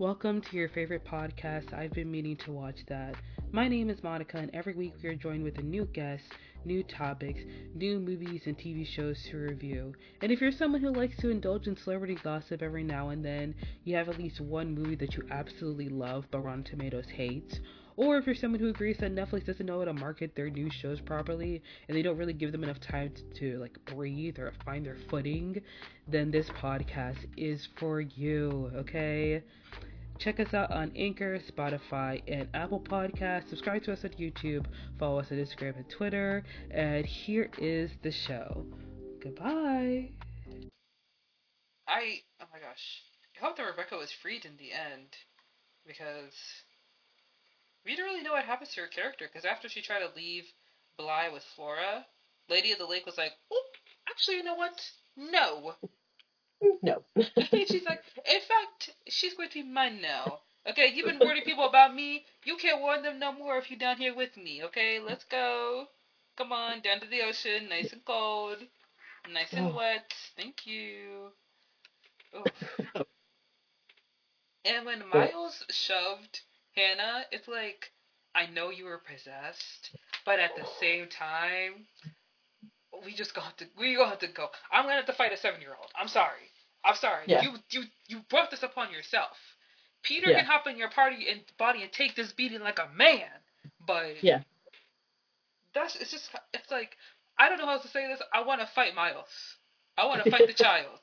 Welcome to your favorite podcast. I've been meaning to watch that. My name is Monica, and every week we are joined with a new guest, new topics, new movies and TV shows to review. And if you're someone who likes to indulge in celebrity gossip every now and then, you have at least one movie that you absolutely love but Rotten Tomatoes hates. Or if you're someone who agrees that Netflix doesn't know how to market their new shows properly and they don't really give them enough time to breathe or find their footing, then this podcast is for you, okay? Check us out on Anchor, Spotify, and Apple Podcasts. Subscribe to us on YouTube. Follow us on Instagram and Twitter. And here is the show. Goodbye. Oh my gosh. I hope that Rebecca was freed in the end, because we don't really know what happens to her character, because after she tried to leave Bly with Flora, Lady of the Lake was like, oh, actually, you know what? No. She's like, in fact, she's going to be mine now. Okay, you've been warning people about me. You can't warn them no more if you're down here with me, okay? Let's go. Come on, down to the ocean, nice and cold, nice and wet. Thank you. Oof. And when Miles shoved Hannah, it's like, I know you were possessed, but at the same time, we gonna have to go. I'm gonna have to fight a 7-year-old. I'm sorry. Yeah. You brought this upon yourself. Peter can hop in your body and take this beating like a man, but it's like, I don't know how else to say this. I want to fight Miles. I want to fight the child.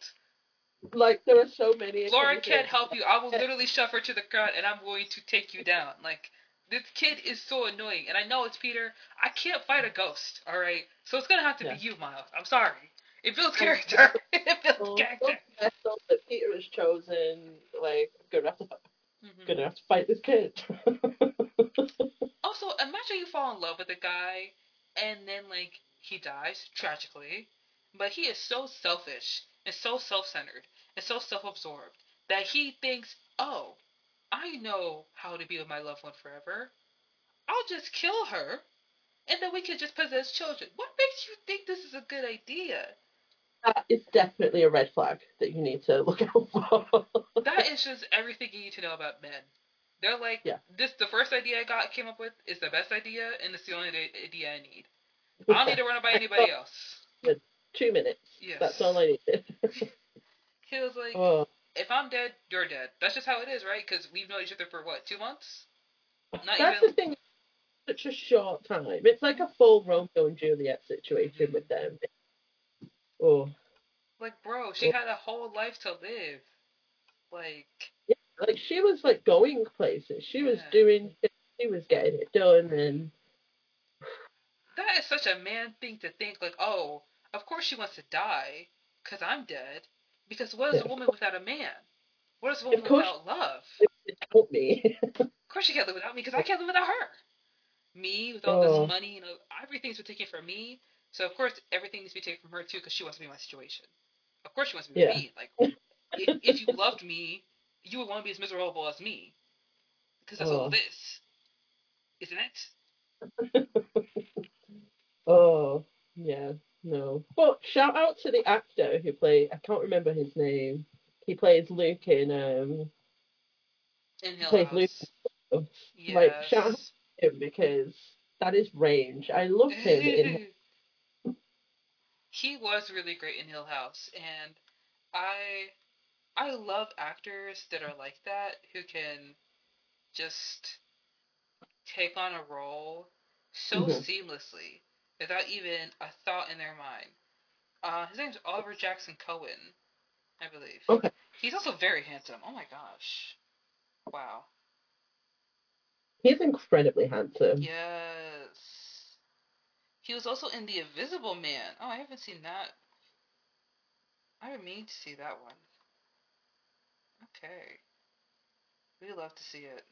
Like, there are so many. Flora can't help you. I will literally shove her to the ground, and I'm going to take you down. Like, this kid is so annoying, and I know it's Peter. I can't fight a ghost, all right? So it's gonna have to be you, Miles. I'm sorry. It builds character. It builds character. I thought that Peter was chosen. Like, gonna have to fight this kid. Also, imagine you fall in love with a guy, and then like he dies tragically, but he is so selfish and so self-centered and so self-absorbed that he thinks, oh, I know how to be with my loved one forever. I'll just kill her, and then we can just possess children. What makes you think this is a good idea? That is definitely a red flag that you need to look out for. That is just everything you need to know about men. They're like, this. The first idea I came up with is the best idea, and it's the only idea I need. I don't need to run it by anybody else. Yeah. 2 minutes. Yes. That's all I needed. He was like, if I'm dead, you're dead. That's just how it is, right? Because we've known each other for, 2 months? That's even... the thing. Such a short time. It's like a full Romeo and Juliet situation with them. Oh. Like, bro, she had a whole life to live. Like... Yeah, like, she was, like, going places. She was doing... She was getting it done, and... That is such a man thing to think, like, oh... Of course she wants to die, because I'm dead. Because what is a woman without a man? What is a woman without love? Without me. Of course she can't live without me, because I can't live without her. Me, with all this money, you know, everything's been taken from me. So of course everything needs to be taken from her too, because she wants to be in my situation. Of course she wants to be with me. Like, if you loved me, you would want to be as miserable as me. Because that's all this. Isn't it? Yeah. No. But shout out to the actor who played, I can't remember his name. He plays Luke in Hill House. Luke. Yes. Like, shout out to him, because that is range. I love him in He was really great in Hill House, and I love actors that are like that, who can just take on a role so seamlessly, without even a thought in their mind. His name's Oliver Jackson Cohen, I believe. Okay. He's also very handsome. Oh my gosh. Wow. He's incredibly handsome. Yes. He was also in The Invisible Man. Oh, I haven't seen that. I mean to see that one. Okay. We'd love to see it.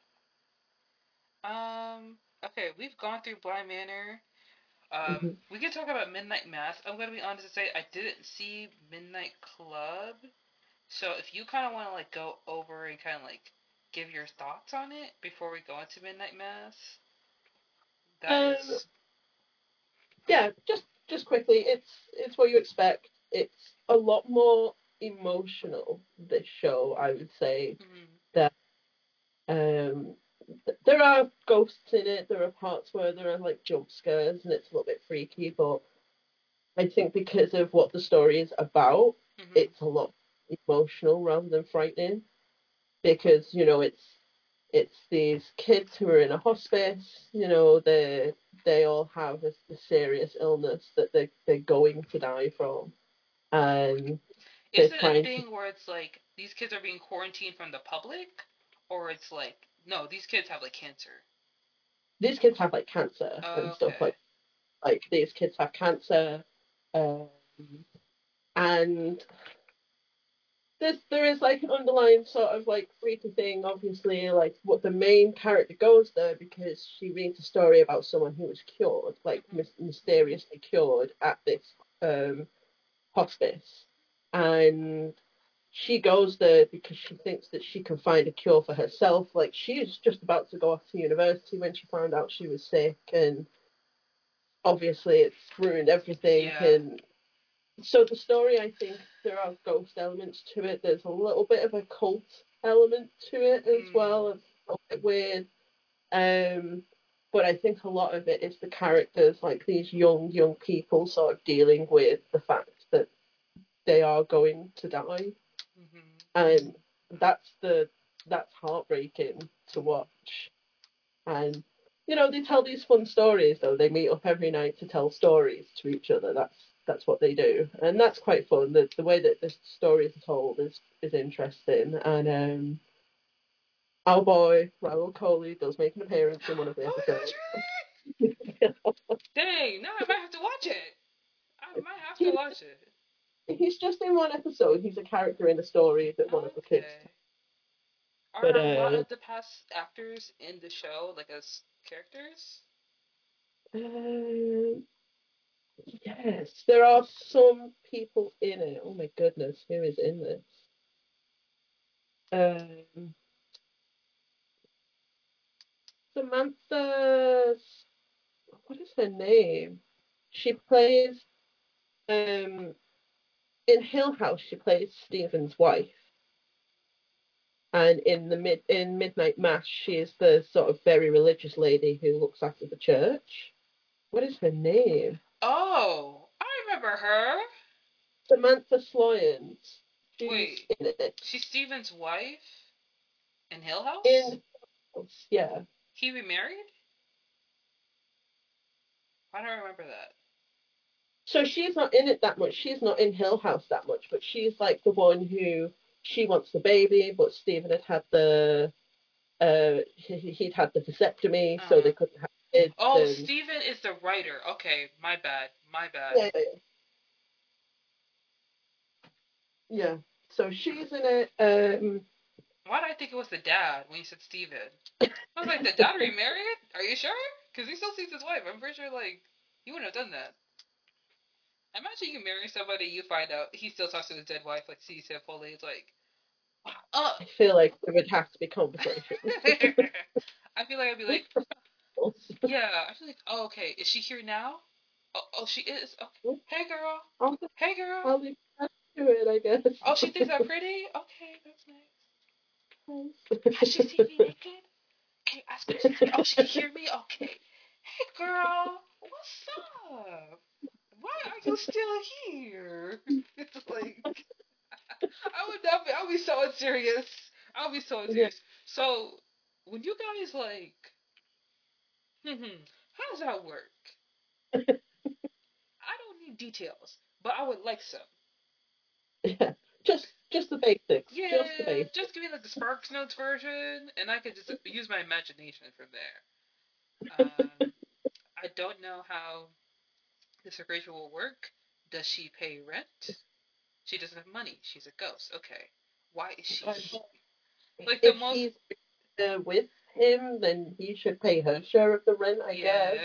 Okay, we've gone through Bly Manor. We can talk about Midnight Mass. I'm going to be honest and say I didn't see Midnight Club. So if you kind of want to like go over and kind of like give your thoughts on it before we go into Midnight Mass. Yeah, just quickly. It's what you expect. It's a lot more emotional, this show, I would say, than are ghosts in it. There are parts where there are like jump scares and it's a little bit freaky, but I think because of what the story is about, mm-hmm. it's a lot emotional rather than frightening, because, you know, it's these kids who are in a hospice, you know, they all have a serious illness that they're going to die from. And is it a thing where it's like these kids are being quarantined from the public, or it's like, no, these kids have like cancer? These kids have like cancer and stuff like these kids have cancer, and there is like an underlying sort of like freaky thing. Obviously, like what the main character goes there because she reads a story about someone who was cured, like mm-hmm. mysteriously cured at this hospice, and she goes there because she thinks that she can find a cure for herself. Like, she was just about to go off to university when she found out she was sick, and obviously it's ruined everything. Yeah. And so the story, I think there are ghost elements to it. There's a little bit of a cult element to it as well. It's a little bit weird. But I think a lot of it is the characters, like these young people sort of dealing with the fact that they are going to die. Mm-hmm. And that's heartbreaking to watch. And, you know, they tell these fun stories, though. They meet up every night to tell stories to each other. That's what they do. And that's quite fun. The way that the stories are told is interesting. And our boy, Rahul Kohli, does make an appearance in one of the episodes. Oh, that's right. Dang, no, I might have to watch it. He's just in one episode. He's a character in a story that one of the kids. Are a lot of the past actors in the show, like, as characters? Yes, there are some people in it. Oh my goodness, who is in this? Samantha, what is her name? She plays, in Hill House, she plays Stephen's wife. And in Midnight Mass, she is the sort of very religious lady who looks after the church. What is her name? Oh, I remember her. Samantha Sloyans. Wait, in it. She's Stephen's wife in Hill House? In yeah. He remarried? Why don't I remember that? So she's not in it that much. She's not in Hill House that much, but she's like the one who... She wants the baby, but Stephen had the he'd had the vasectomy, so they couldn't have kids. Oh, and... Stephen is the writer. Okay, my bad. Yeah. So she's in it. Why did I think it was the dad when you said Stephen? I was like, the dad remarried? Are you sure? Because he still sees his wife. I'm pretty sure like he wouldn't have done that. Imagine you marry somebody, you find out he still talks to his dead wife, like sees him fully. It's like, I feel like there would have to be conversations. I feel like I'd be like, yeah, I feel like, oh, okay, is she here now? Oh, she is. Okay. Hey, girl. I'll be back to it, I guess. Oh, she thinks I'm pretty? Okay, that's nice. Has she seen me naked? Okay, I suppose she's naked. Oh, she can hear me? Okay. Hey, girl, what's up? Why are you still here? It's like, I would be so serious. I'll be so serious. So, when you guys, like, how does that work? I don't need details, but I would like some. Yeah, just the basics. Yeah, just the basics. Just give me, like, the Sparks Notes version, and I could just use my imagination from there. I don't know how... this arrangement will work. Does she pay rent? She doesn't have money. She's a ghost. Okay. Why is she? Like the if most... she's with him, then he should pay her share of the rent, I guess.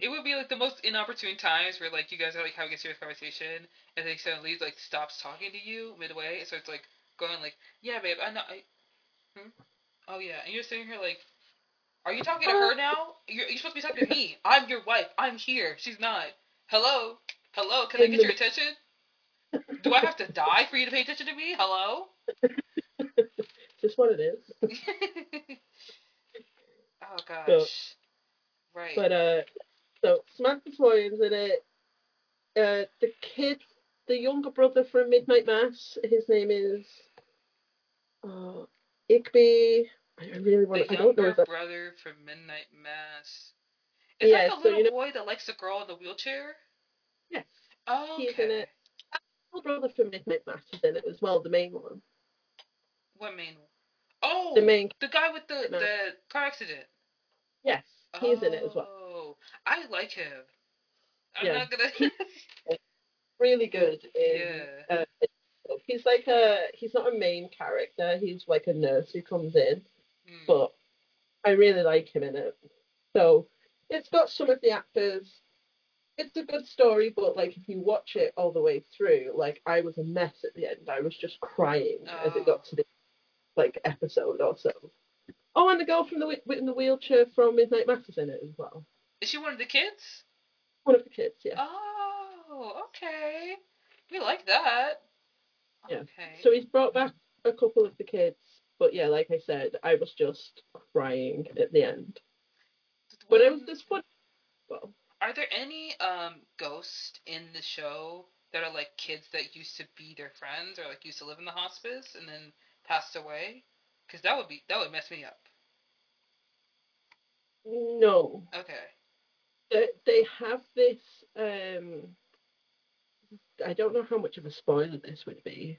It would be like the most inopportune times where like you guys are like having a serious conversation, and then suddenly like stops talking to you midway, and so it's like going like, yeah, babe, I know. Oh yeah, and you're sitting here like. Are you talking to her now? You're supposed to be talking to me. I'm your wife. I'm here. She's not. Hello? Can I get your attention? Do I have to die for you to pay attention to me? Hello? Just what it is. gosh. So, right. But, so, month before incident, the younger brother from Midnight Mass, his name is Igby. I really want to, I don't know. The younger brother from Midnight Mass. Is that the little boy that likes the girl in the wheelchair? Yes. Oh, okay. He's in it. The brother from Midnight Mass is in it as well, the main one. What main one? Oh, the guy with the car accident. Yes, he's in it as well. Oh, I like him. I'm not gonna. Really good. He's like he's not a main character. He's like a nurse who comes in, but I really like him in it. So it's got some of the actors. It's a good story, but like if you watch it all the way through, like I was a mess at the end. I was just crying as it got to the like episode or so. Oh, and the girl from in the wheelchair from Midnight Mass is in it as well. Is she one of the kids? One of the kids, yeah. Oh, okay. We like that. Yeah. Okay. So he's brought back a couple of the kids, but yeah, like I said, I was just crying at the end. But it was this one. Well, are there any ghosts in the show that are like kids that used to be their friends or like used to live in the hospice and then passed away? Because that would mess me up. No. Okay. They have this. I don't know how much of a spoiler this would be.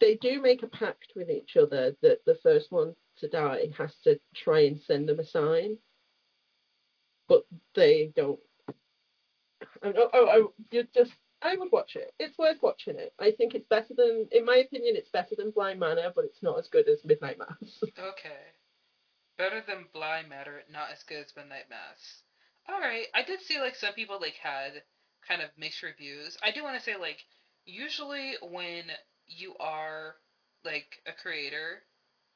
They do make a pact with each other that the first one to die has to try and send them a sign, but they don't. I would watch it. It's worth watching it. I think it's better than, in my opinion, it's better than Bly Manor, but it's not as good as Midnight Mass. Okay. Better than Bly Manor, not as good as Midnight Mass. Alright, I did see, like, some people, like, had kind of mixed reviews. I do want to say, like, usually when you are, like, a creator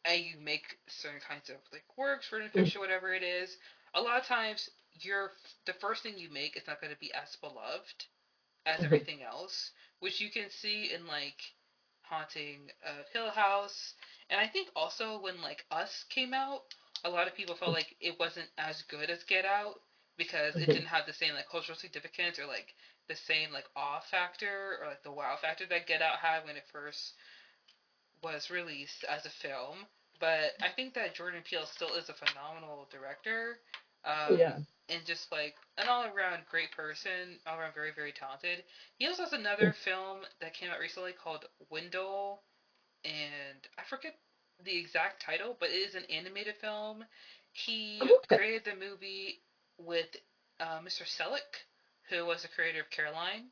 and you make certain kinds of, like, works, written fiction, whatever it is, a lot of times the first thing you make is not going to be as beloved as everything else, which you can see in, like, Haunting of Hill House. And I think also when, like, Us came out, a lot of people felt like it wasn't as good as Get Out because it didn't have the same, like, cultural significance or, like, the same, like, awe factor or, like, the wow factor that Get Out had when it first was released as a film. But I think that Jordan Peele still is a phenomenal director. And just, like, an all-around great person, all-around very, very talented. He also has another film that came out recently called Window, and I forget the exact title, but it is an animated film. He created the movie with Mr. Selleck, who was the creator of Caroline.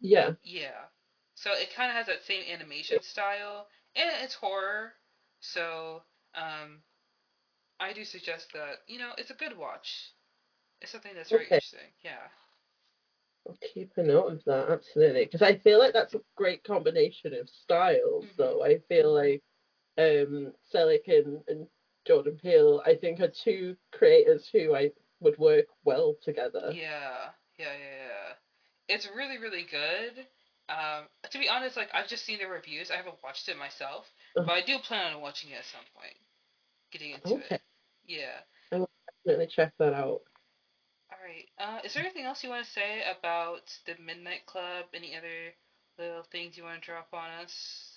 Yeah. Yeah. So it kind of has that same animation style, and it's horror, so I do suggest that, you know, it's a good watch. It's something that's very interesting, yeah. I'll keep a note of that, absolutely. Because I feel like that's a great combination of styles, though. I feel like Selleck and Jordan Peele, I think, are two creators who I would work well together. Yeah. It's really, really good. To be honest, like, I've just seen the reviews. I haven't watched it myself, but I do plan on watching it at some point. Getting into it. Yeah. I will definitely check that out. Alright, is there anything else you want to say about the Midnight Club? Any other little things you want to drop on us?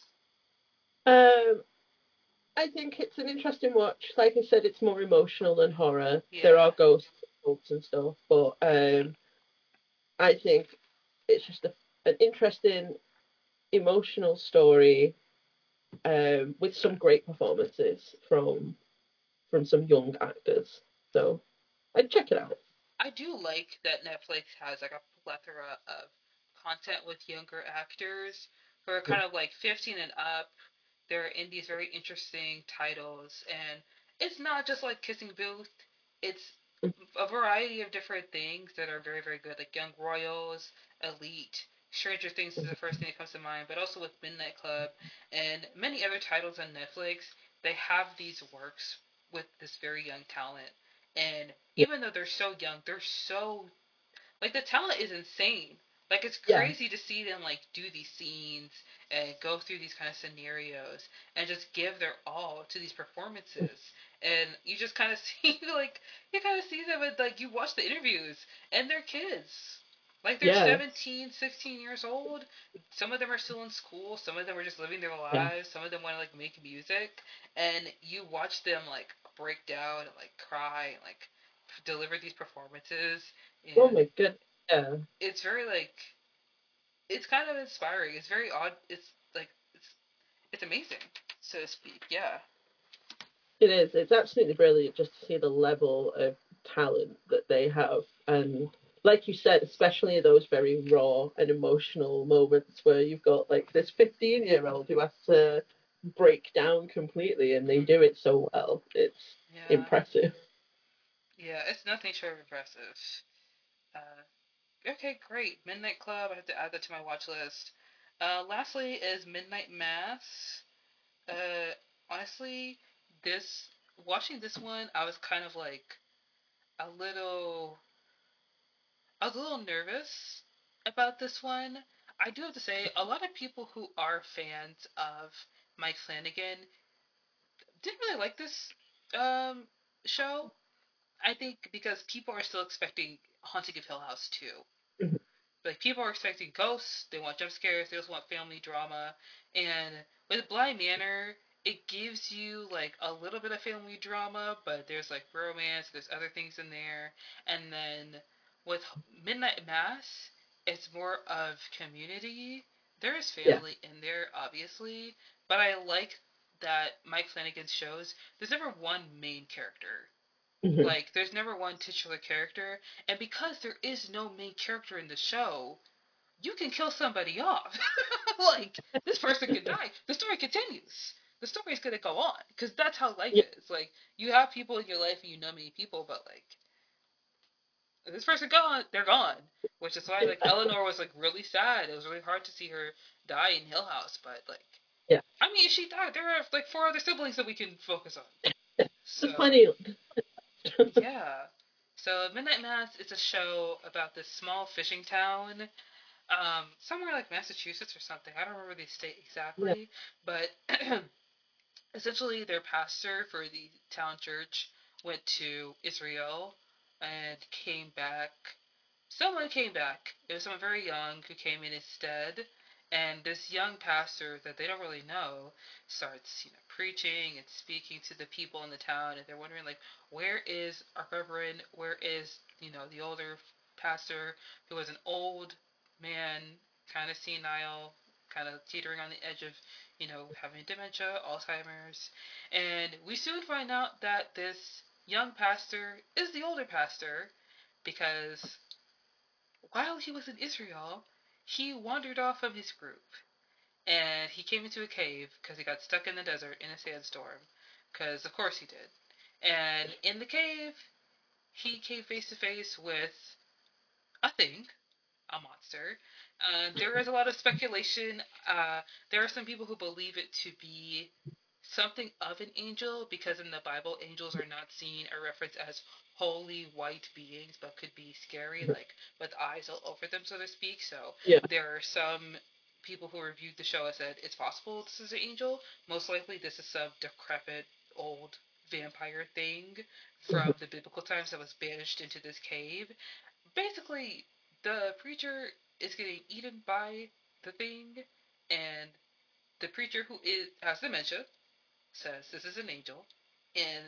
I think it's an interesting watch. Like I said, it's more emotional than horror. Yeah. There are ghosts and stuff, but I think it's just an interesting emotional story with some great performances from some young actors. So I'd check it out. I do like that Netflix has, like, a plethora of content with younger actors who are kind of, like, 15 and up. They're in these very interesting titles, and it's not just, like, Kissing Booth. It's a variety of different things that are very, very good, like Young Royals, Elite, Stranger Things is the first thing that comes to mind, but also with Midnight Club and many other titles on Netflix, they have these works with this very young talent. And even though they're so young, they're so, like, the talent is insane. Like, it's crazy to see them, like, do these scenes and go through these kind of scenarios and just give their all to these performances. and you just kind of see, like, you kind of see them, and, like, you watch the interviews, and they're kids. Like, they're 17, 16 years old. Some of them are still in school. Some of them are just living their lives. Yeah. Some of them want to, like, make music. And you watch them, like, break down and, like, cry and, like, deliver these performances. And oh, my God. Yeah. It's very, like, it's kind of inspiring. It's very odd. It's, like, it's amazing, so to speak. Yeah. It is. It's absolutely brilliant just to see the level of talent that they have. And like you said, especially those very raw and emotional moments where you've got, like, this 15-year-old who has to break down completely, and they do it so well. It's impressive. Yeah, it's nothing short of impressive. Okay, great. Midnight Club, I have to add that to my watch list. Lastly is Midnight Mass. Honestly, watching this one, I was kind of, like, I was a little nervous about this one. I do have to say, a lot of people who are fans of Mike Flanagan didn't really like this show. I think because people are still expecting Haunting of Hill House 2. Mm-hmm. Like, people are expecting ghosts, they want jump scares, they also want family drama. And with Bly Manor, it gives you, like, a little bit of family drama, but there's, like, romance, there's other things in there. And then with Midnight Mass, it's more of community. There is family in there, obviously, but I like that Mike Flanagan's shows, there's never one main character. Mm-hmm. Like, there's never one titular character, and because there is no main character in the show, you can kill somebody off. Like, this person could die. The story continues. The story is going to go on, because that's how life is. Like, you have people in your life, and you know many people, but, like, this person gone, they're gone. Which is why, like, Eleanor was, like, really sad. It was really hard to see her die in Hill House, but, like, I mean, if she died, there are, like, 4 other siblings that we can focus on. So, funny. Yeah. So, Midnight Mass is a show about this small fishing town, somewhere like Massachusetts or something. I don't remember the state exactly, but essentially their pastor for the town church went to Israel and came back. Someone came back. It was someone very young who came in instead, and this young pastor that they don't really know starts, you know, preaching and speaking to the people in the town, and they're wondering, like, where is our reverend? Where is, you know, the older pastor who was an old man, kind of senile, kind of teetering on the edge of, you know, having dementia, Alzheimer's, and we soon find out that this young pastor is the older pastor, because while he was in Israel, he wandered off of his group, and he came into a cave because he got stuck in the desert in a sandstorm, because of course he did. And in the cave, he came face to face with a thing, a monster. There is a lot of speculation. There are some people who believe it to be something of an angel, because in the Bible, angels are not seen or referenced as holy white beings, but could be scary, like, with eyes all over them, so to speak. So there are some people who reviewed the show and said, it's possible this is an angel. Most likely this is some decrepit old vampire thing from the biblical times that was banished into this cave. Basically, the preacher is getting eaten by the thing, and the preacher, who has dementia, says this is an angel, and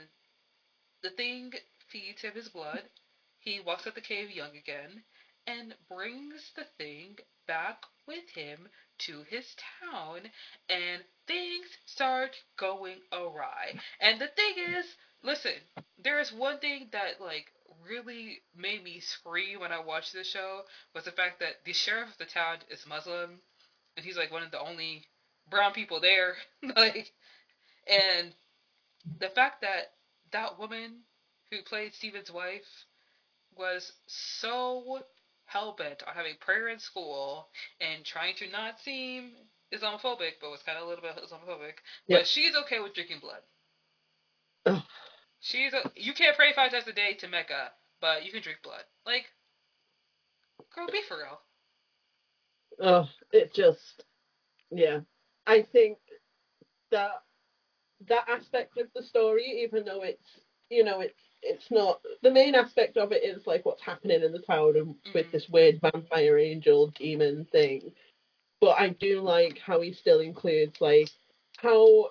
the thing feeds him his blood. He walks out the cave young again and brings the thing back with him to his town, and things start going awry. And the thing is, listen, there is one thing that, like, really made me scream when I watched this show, was the fact that the sheriff of the town is Muslim, and he's, like, one of the only brown people there. Like, and the fact that that woman who played Stephen's wife was so hell-bent on having prayer in school and trying to not seem Islamophobic, but was kind of a little bit Islamophobic, but she's okay with drinking blood. Oh. You can't pray 5 times a day to Mecca, but you can drink blood. Like, girl, be for real. Oh, it just, I think that that aspect of the story, even though it's, you know, it's not the main aspect of it is like what's happening in the town and with this weird vampire angel demon thing. But I do like how he still includes like how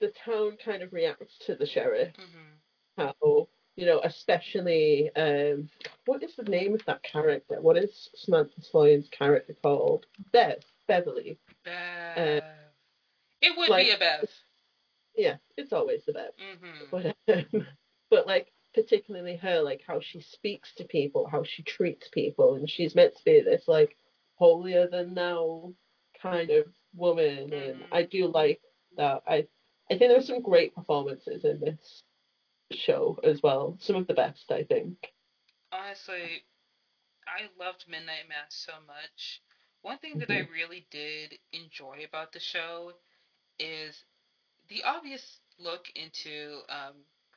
the town kind of reacts to the sheriff. Mm-hmm. How, you know, especially what is the name of that character? What is Samantha Sloan's character called? Beverly. Bev. It would be a Bev. Yeah, it's always the Bev. Mm-hmm. But like particularly her, like how she speaks to people, how she treats people, and she's meant to be this like holier than thou kind of woman, and I do like that. I think there's some great performances in this show as well. Some of the best, I think. Honestly, I loved Midnight Mass so much. One thing that I really did enjoy about the show is the obvious look into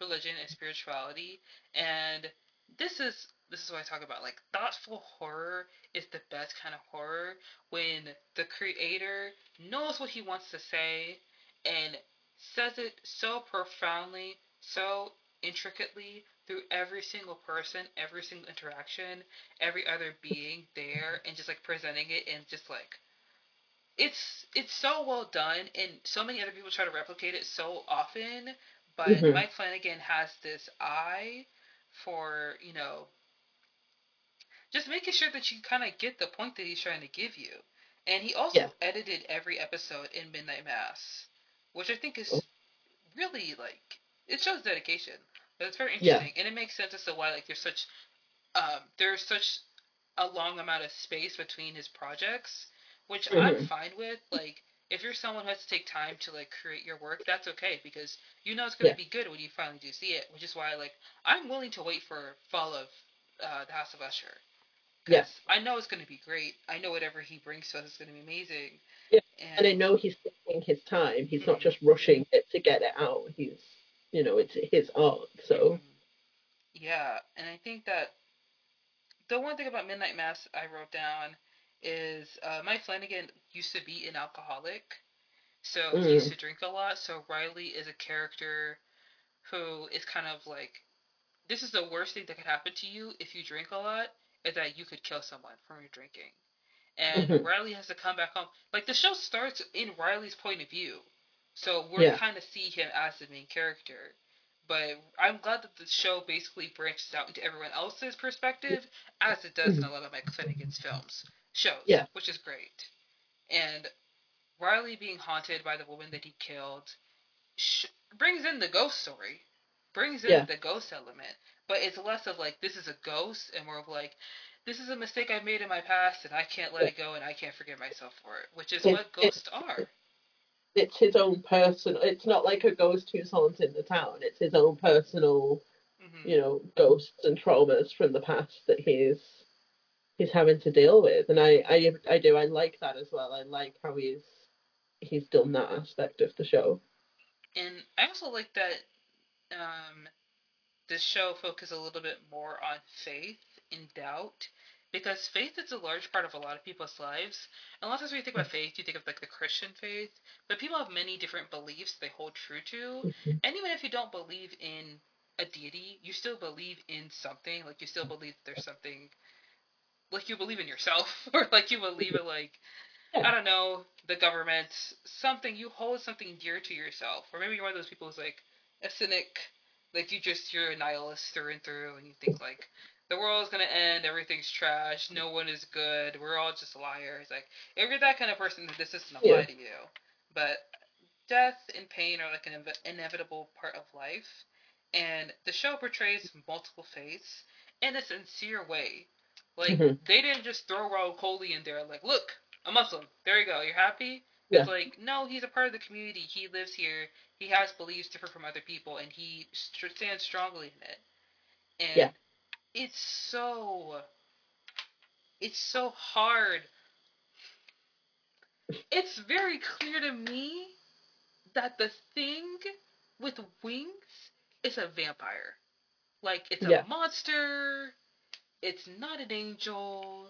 religion and spirituality, and this is what I talk about. Like, thoughtful horror is the best kind of horror, when the creator knows what he wants to say and says it so profoundly, so intricately through every single person, every single interaction, every other being there, and just like presenting it, and just like it's so well done, and so many other people try to replicate it so often, but Mike Flanagan has this eye for, you know, just making sure that you kind of get the point that he's trying to give you. And he also edited every episode in Midnight Mass, which I think is really, like, it shows dedication. But it's very interesting. Yeah. And it makes sense as to why, like, there's such a long amount of space between his projects, which I'm fine with. Like, if you're someone who has to take time to, like, create your work, that's okay, because you know it's going to be good when you finally do see it, which is why, like, I'm willing to wait for Fall of the House of Usher. Yes, I know it's going to be great. I know whatever he brings to us is going to be amazing. Yeah. And I know he's taking his time. He's not just rushing it to get it out. He's, you know, it's his art. So, yeah. And I think that the one thing about Midnight Mass I wrote down is Mike Flanagan used to be an alcoholic. So he used to drink a lot. So Riley is a character who is kind of like, this is the worst thing that could happen to you if you drink a lot, is that you could kill someone from your drinking. And Riley has to come back home. Like, the show starts in Riley's point of view. So we're kind of see him as the main character. But I'm glad that the show basically branches out into everyone else's perspective, as it does in a lot of Mike Flanagan's shows, which is great. And Riley being haunted by the woman that he killed brings in the ghost story, brings in the ghost element. But it's less of, like, this is a ghost, and more of, like, this is a mistake I've made in my past, and I can't let it go, and I can't forgive myself for it, which is what ghosts are. It's his own personal... It's not like a ghost who's haunting the town. It's his own personal, you know, ghosts and traumas from the past that he's having to deal with. And I do. I like that as well. I like how he's done that aspect of the show. And I also like that... this show focuses a little bit more on faith and doubt, because faith is a large part of a lot of people's lives. And a lot of times when you think about faith, you think of, like, the Christian faith, but people have many different beliefs they hold true to. And even if you don't believe in a deity, you still believe in something. Like, you still believe there's something, like, you believe in yourself, or, like, you believe in, like, I don't know, the government, something. You hold something dear to yourself. Or maybe you're one of those people who's, like, a cynic. Like, you're a nihilist through and through, and you think, like, the world's gonna end, everything's trash, no one is good, we're all just liars. Like, if you're that kind of person, then this doesn't apply to you. But death and pain are, like, an inevitable part of life, and the show portrays multiple faiths in a sincere way. Like, they didn't just throw Rahul Kohli in there, like, look, a Muslim, there you go, you're happy? Yeah. It's like, no, he's a part of the community, he lives here, he has beliefs different from other people, and he stands strongly in it. And it's so hard. It's very clear to me that the thing with wings is a vampire. Like, it's a monster, it's not an angel,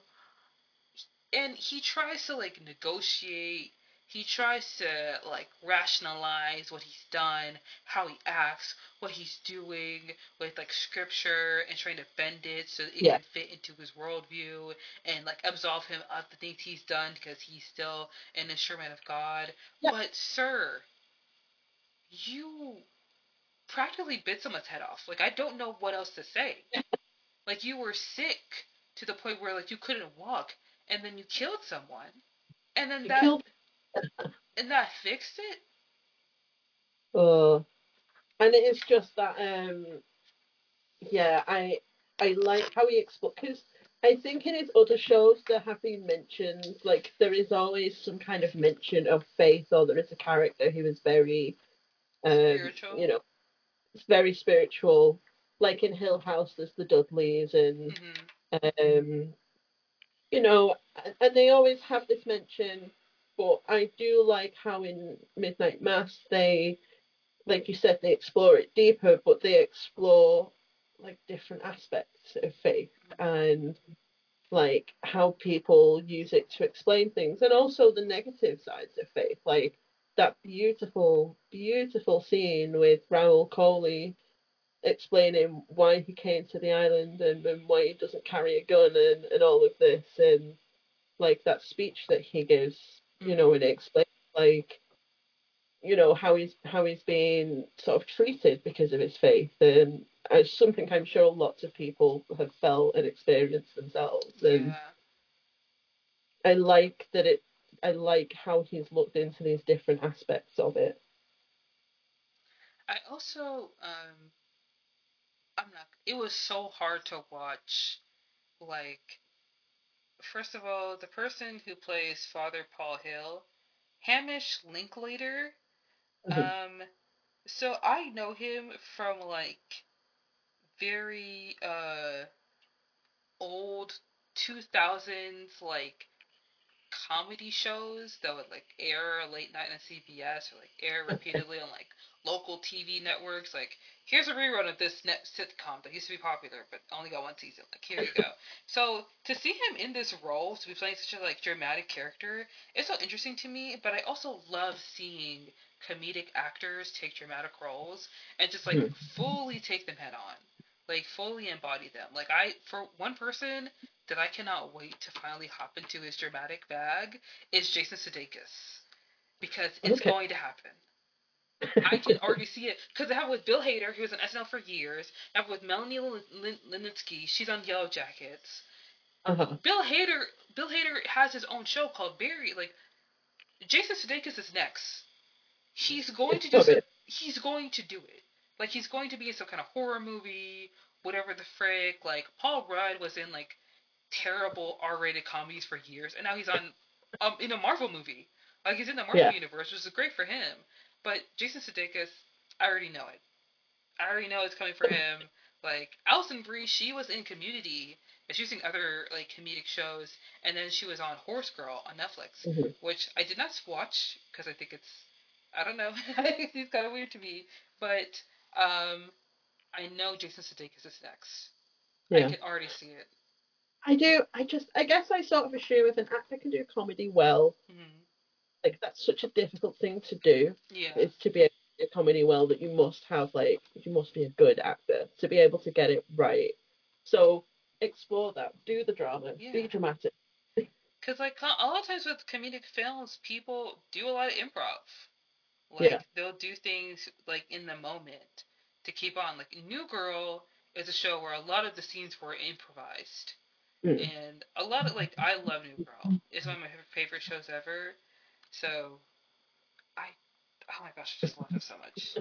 and he tries to, like, negotiate. He tries to, like, rationalize what he's done, how he acts, what he's doing with, like, scripture and trying to bend it so that it can fit into his worldview and, like, absolve him of the things he's done because he's still an instrument of God. Yeah. But, sir, you practically bit someone's head off. Like, I don't know what else to say. Like, you were sick to the point where, like, you couldn't walk, and then you killed someone. And then that fixed it? And it is just that, I like how he explains, because I think in his other shows there have been mentions, like, there is always some kind of mention of faith, or there is a character who is very, spiritual. You know, very spiritual. Like in Hill House, there's the Dudleys, and, you know, and they always have this mention. But I do like how in Midnight Mass they, like you said, they explore it deeper, but they explore, like, different aspects of faith and, like, how people use it to explain things, and also the negative sides of faith, like that beautiful, beautiful scene with Rahul Kohli explaining why he came to the island and why he doesn't carry a gun and all of this, and, like, that speech that he gives. You know, and it explains, like, you know, how he's being sort of treated because of his faith, and it's something I'm sure lots of people have felt and experienced themselves. And I like that I like how he's looked into these different aspects of it. I also, it was so hard to watch, like. First of all, the person who plays Father Paul Hill, Hamish Linklater, so I know him from, like, very old 2000s, like, comedy shows that would, like, air late night on CBS, or, like, air repeatedly on, like, local TV networks, like, here's a rerun of this sitcom that used to be popular, but only got one season. Like, here you go. So, to see him in this role, to be playing such a, like, dramatic character, it's so interesting to me, but I also love seeing comedic actors take dramatic roles and just, like, fully take them head on. Like, fully embody them. Like, for one person that I cannot wait to finally hop into his dramatic bag is Jason Sudeikis. Because it's going to happen. I can already see it, because I have with Bill Hader, who was on SNL for years. I have with Melanie Lininsky, she's on Yellow Jackets. Bill Hader has his own show called Barry. Like, Jason Sudeikis is next. He's going to do it. Like, he's going to be in some kind of horror movie, whatever the frick. Like, Paul Rudd was in, like, terrible R-rated comedies for years, and now he's on in a Marvel movie. Like, he's in the Marvel universe, which is great for him. But Jason Sudeikis, I already know it. I already know it's coming for him. Like, Alison Brie, she was in Community, and she was in other, like, comedic shows, and then she was on Horse Girl on Netflix, which I did not watch, because I think it's, I don't know, it's kind of weird to me, but I know Jason Sudeikis is next. Yeah. I can already see it. I do, I guess I sort of assume if an actor can do comedy well, like, that's such a difficult thing to do, is to be able to do comedy well, that you must have, like, you must be a good actor to be able to get it right. So, explore that. Do the drama. Yeah. Be dramatic. Because, like, a lot of times with comedic films, people do a lot of improv. Like, they'll do things, like, in the moment to keep on. Like, New Girl is a show where a lot of the scenes were improvised. And a lot of, like, I love New Girl. It's one of my favorite shows ever. So, oh my gosh, I just love him so much.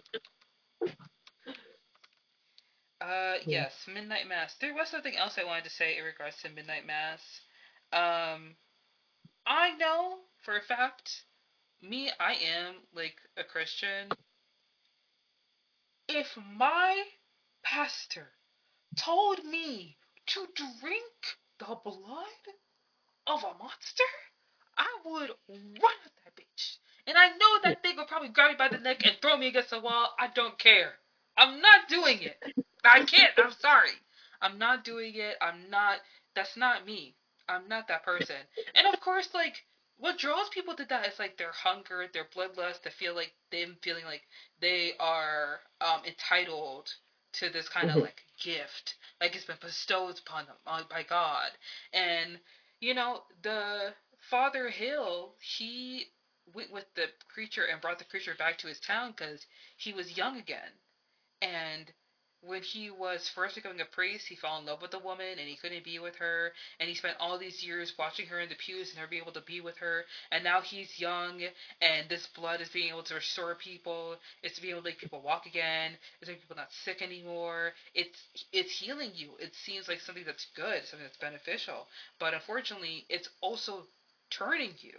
Yes, Midnight Mass. There was something else I wanted to say in regards to Midnight Mass. I know for a fact, I am, like, a Christian. If my pastor told me to drink the blood of a monster, I would run at that bitch. And I know that thing would probably grab me by the neck and throw me against the wall. I don't care. I'm not doing it. I can't. I'm sorry. I'm not doing it. That's not me. I'm not that person. And of course, like, what draws people to that is, like, their hunger, their bloodlust, to feel like them feeling like they are entitled to this kind of, like, gift. Like, it's been bestowed upon them by God. And, you know, the Father Hill, he went with the creature and brought the creature back to his town because he was young again. And when he was first becoming a priest, he fell in love with a woman, and he couldn't be with her, and he spent all these years watching her in the pews and never being able to be with her, and now he's young, and this blood is being able to restore people, it's being able to make people walk again, it's making people not sick anymore, it's healing you. It seems like something that's good, something that's beneficial, but unfortunately, it's also turning you,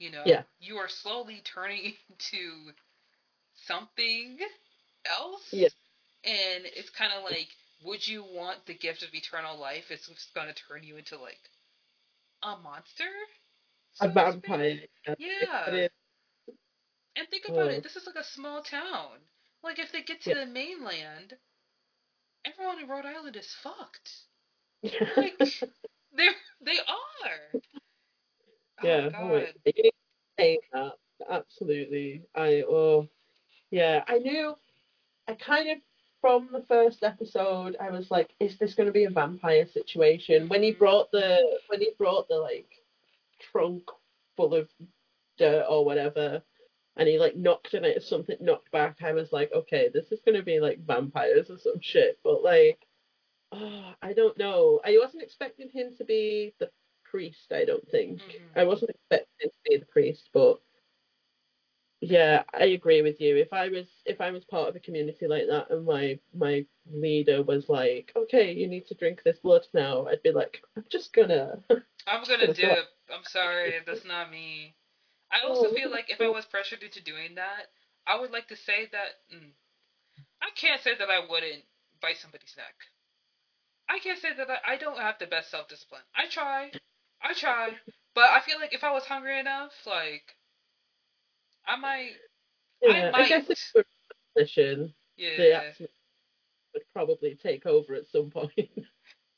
you know? Yeah. You are slowly turning into something else. Yeah. And it's kind of like, would you want the gift of eternal life? It's just going to turn you into, like, a monster? So a vampire. Yeah. And think about it. This is, like, a small town. Like, if they get to the mainland, everyone in Rhode Island is fucked. Like, they are. Yeah. Oh, God. Saying that. Absolutely. Yeah, I knew. I kind of, from the first episode, I was like, is this going to be a vampire situation? When he brought the, like, trunk full of dirt or whatever, and he, like, knocked and it, something knocked back, I was like, okay, this is going to be, like, vampires or some shit. But, like, oh, I don't know. I wasn't expecting him to be the priest, I don't think. I wasn't expecting him to be the priest, but... Yeah, I agree with you. If I was part of a community like that and my leader was like, okay, you need to drink this blood now, I'd be like, I'm gonna dip. I'm sorry, that's not me. I also feel like if I was pressured into doing that, I would like to say that I can't say that I wouldn't bite somebody's neck. I can't say that I don't have the best self-discipline. I try, but I feel like if I was hungry enough, like, I might. I guess it's a position. Yeah. They actually would probably take over at some point.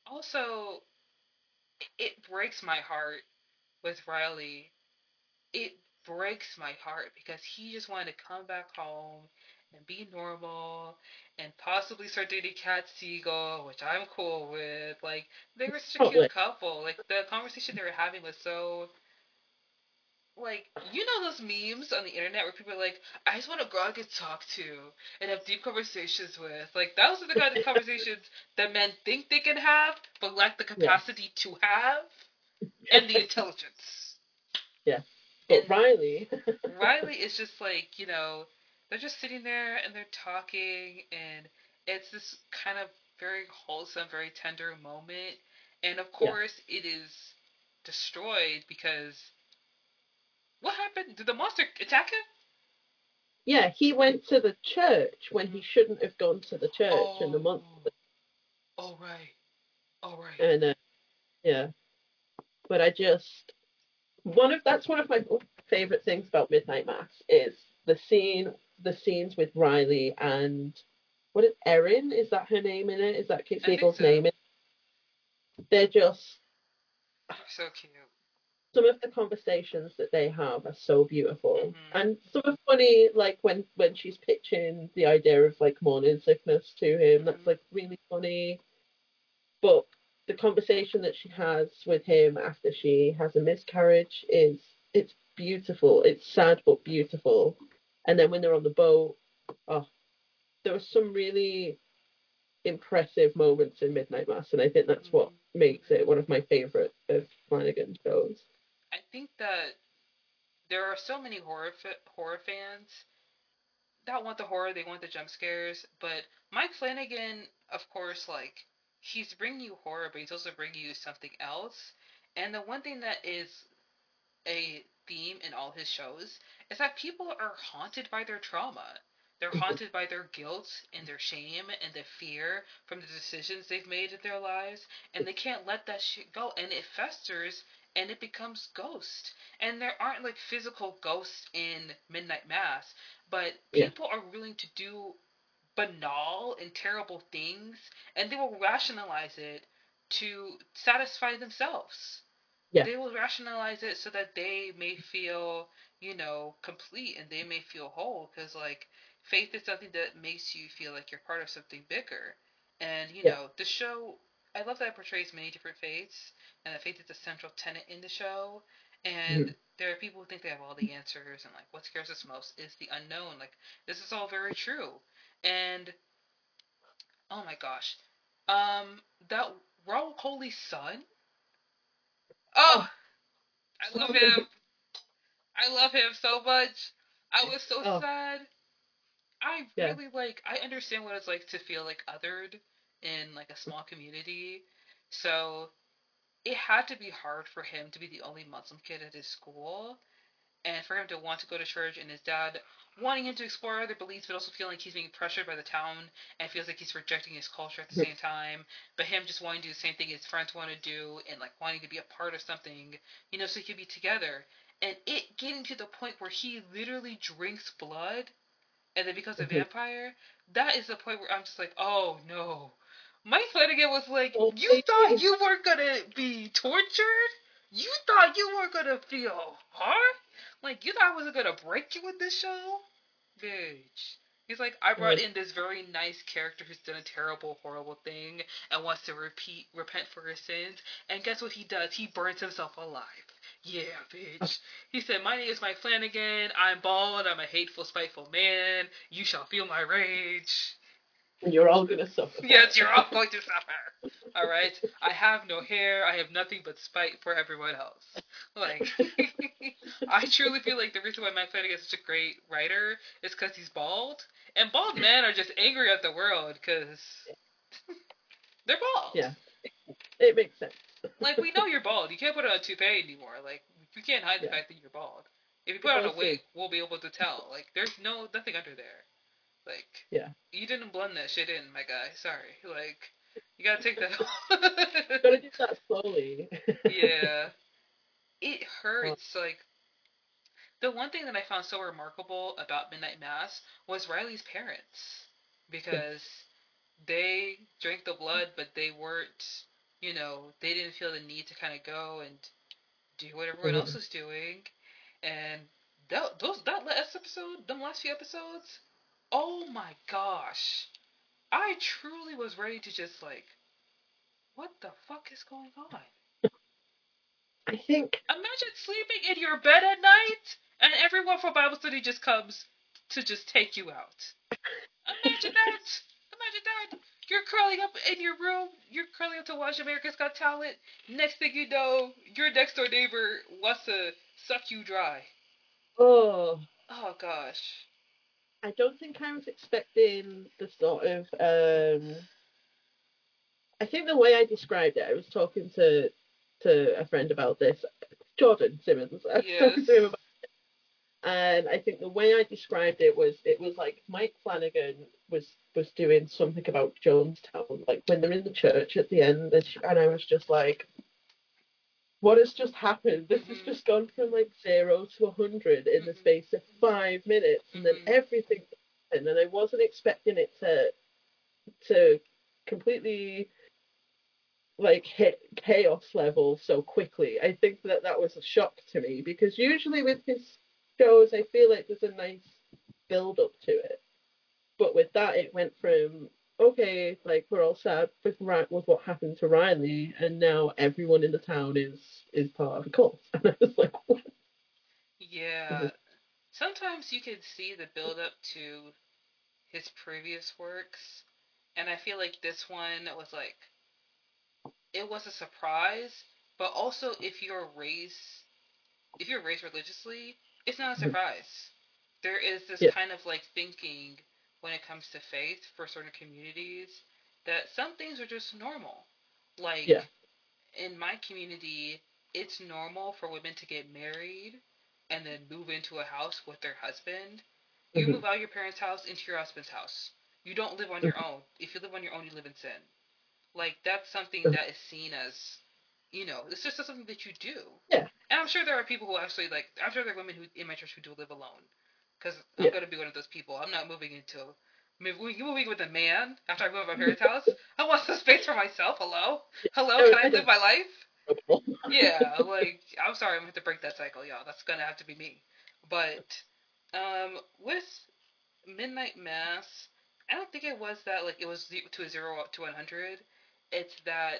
Also, it breaks my heart with Riley. It breaks my heart because he just wanted to come back home and be normal and possibly start dating Cat Siegel, which I'm cool with. Like, they were such a cute couple. Like, the conversation they were having was so... Like, you know those memes on the internet where people are like, I just want a girl I could talk to and have deep conversations with. Like, those are the kind of conversations that men think they can have, but lack the capacity to have, and the intelligence. Yeah. But and Riley is just like, you know, they're just sitting there and they're talking, and it's this kind of very wholesome, very tender moment. And, of course, it is destroyed because... What happened? Did the monster attack him? Yeah, he went to the church when he shouldn't have gone to the church, and the monster... All right. And, yeah. But I just... That's one of my favourite things about Midnight Mass, is the scenes with Riley and... What is Erin? Is that her name in it? Is that Kate Siegel's name in it? They're just... so cute. Some of the conversations that they have are so beautiful, and some are funny, like when she's pitching the idea of, like, morning sickness to him, that's, like, really funny. But the conversation that she has with him after she has a miscarriage it's beautiful. It's sad but beautiful. And then when they're on the boat, there are some really impressive moments in Midnight Mass, and I think that's what makes it one of my favourite of Flanagan shows. I think that there are so many horror fans that want the horror, they want the jump scares, but Mike Flanagan, of course, like, he's bringing you horror, but he's also bringing you something else. And the one thing that is a theme in all his shows is that people are haunted by their trauma. They're haunted by their guilt and their shame and the fear from the decisions they've made in their lives, and they can't let that shit go, and it festers and it becomes ghost. And there aren't, like, physical ghosts in Midnight Mass, but people are willing to do banal and terrible things, and they will rationalize it to satisfy themselves. Yeah. They will rationalize it so that they may feel, you know, complete and they may feel whole. Because, like, faith is something that makes you feel like you're part of something bigger. And, you know, the show, I love that it portrays many different faiths. And that faith is a central tenet in the show. And there are people who think they have all the answers. And, like, what scares us most is the unknown. Like, this is all very true. And, oh my gosh. That Rahul Kohli's son? Oh, I love him. I love him so much. I was so sad. I really, like, I understand what it's like to feel, like, othered in, like, a small community. So it had to be hard for him to be the only Muslim kid at his school. And for him to want to go to church and his dad wanting him to explore other beliefs, but also feeling like he's being pressured by the town and feels like he's rejecting his culture at the same time. But him just wanting to do the same thing his friends want to do and, like, wanting to be a part of something, you know, so he could be together. And it getting to the point where he literally drinks blood and then becomes a vampire, that is the point where I'm just like, oh, no. Mike Flanagan was like, you thought you weren't going to be tortured? You thought you weren't going to feel hard? Like, you thought I wasn't gonna break you with this show? Bitch. He's like, I brought in this very nice character who's done a terrible, horrible thing and wants to repent for his sins. And guess what he does? He burns himself alive. Yeah, bitch. He said, my name is Mike Flanagan. I'm bald. I'm a hateful, spiteful man. You shall feel my rage. You're all gonna suffer. Yes, you're all going to suffer. All right? I have no hair. I have nothing but spite for everyone else. Like, I truly feel like the reason why Mike Flanagan is such a great writer is because he's bald. And bald men are just angry at the world because they're bald. Yeah. It makes sense. Like, we know you're bald. You can't put on a toupee anymore. Like, you can't hide the fact that you're bald. If you put on a wig, we'll be able to tell. Like, there's nothing under there. Like, you didn't blend that shit in, my guy. Sorry. Like, you gotta take that off. You gotta do that slowly. Yeah. It hurts. Like, the one thing that I found so remarkable about Midnight Mass was Riley's parents. Because they drank the blood, but they weren't, you know, they didn't feel the need to kind of go and do what everyone else was doing. And that last episode, them last few episodes... Oh my gosh. I truly was ready to just like, what the fuck is going on? I think... Imagine sleeping in your bed at night and everyone from Bible study just comes to just take you out. Imagine that. Imagine that. You're curling up in your room. You're curling up to watch America's Got Talent. Next thing you know, your next door neighbor wants to suck you dry. Oh. Oh gosh. I don't think I was expecting the sort of, I think the way I described it, I was talking to a friend about this, Jordan Simmons, I was talking to him about it, and I think the way I described it was like Mike Flanagan was doing something about Jonestown, like when they're in the church at the end, and I was just like, what has just happened? This has just gone from like 0 to 100 in the space of 5 minutes, and then everything happened. And I wasn't expecting it to completely like hit chaos level so quickly. I think that was a shock to me because usually with his shows, I feel like there's a nice build up to it, but with that, it went from. Okay, like, we're all sad with what happened to Riley, and now everyone in the town is part of a cult. And I was like, what? Yeah. Sometimes you can see the build-up to his previous works, and I feel like this one was, like, it was a surprise, but also if you're raised religiously, it's not a surprise. There is this kind of, like, thinking... when it comes to faith for certain communities, that some things are just normal. Like, in my community, it's normal for women to get married and then move into a house with their husband. You move out of your parents' house into your husband's house. You don't live on your own. If you live on your own, you live in sin. Like, that's something that is seen as, you know, it's just something that you do. Yeah. And I'm sure there are people who actually, like, I'm sure there are women in my church who do live alone. Because I'm going to be one of those people. I'm not moving with a man after I move to my parents' house. I want some space for myself. Hello? Can I live my life? Yeah, like, I'm sorry, I'm going to have to break that cycle, y'all. That's going to have to be me. But with Midnight Mass, I don't think it was that, like, it was to a 0 to 100. It's that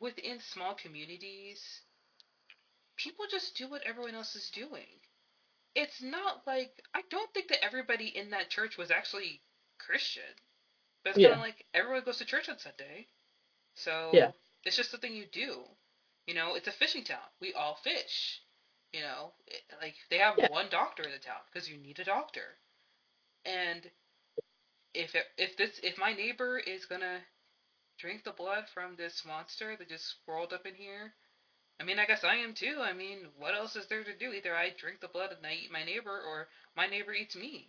within small communities, people just do what everyone else is doing. It's not like, I don't think that everybody in that church was actually Christian. But it's kind of like, everyone goes to church on Sunday. So, it's just something you do. You know, it's a fishing town. We all fish. You know, like, they have one doctor in the town because you need a doctor. And if my neighbor is gonna drink the blood from this monster that just rolled up in here, I mean, I guess I am too. I mean, what else is there to do? Either I drink the blood and I eat my neighbor, or my neighbor eats me.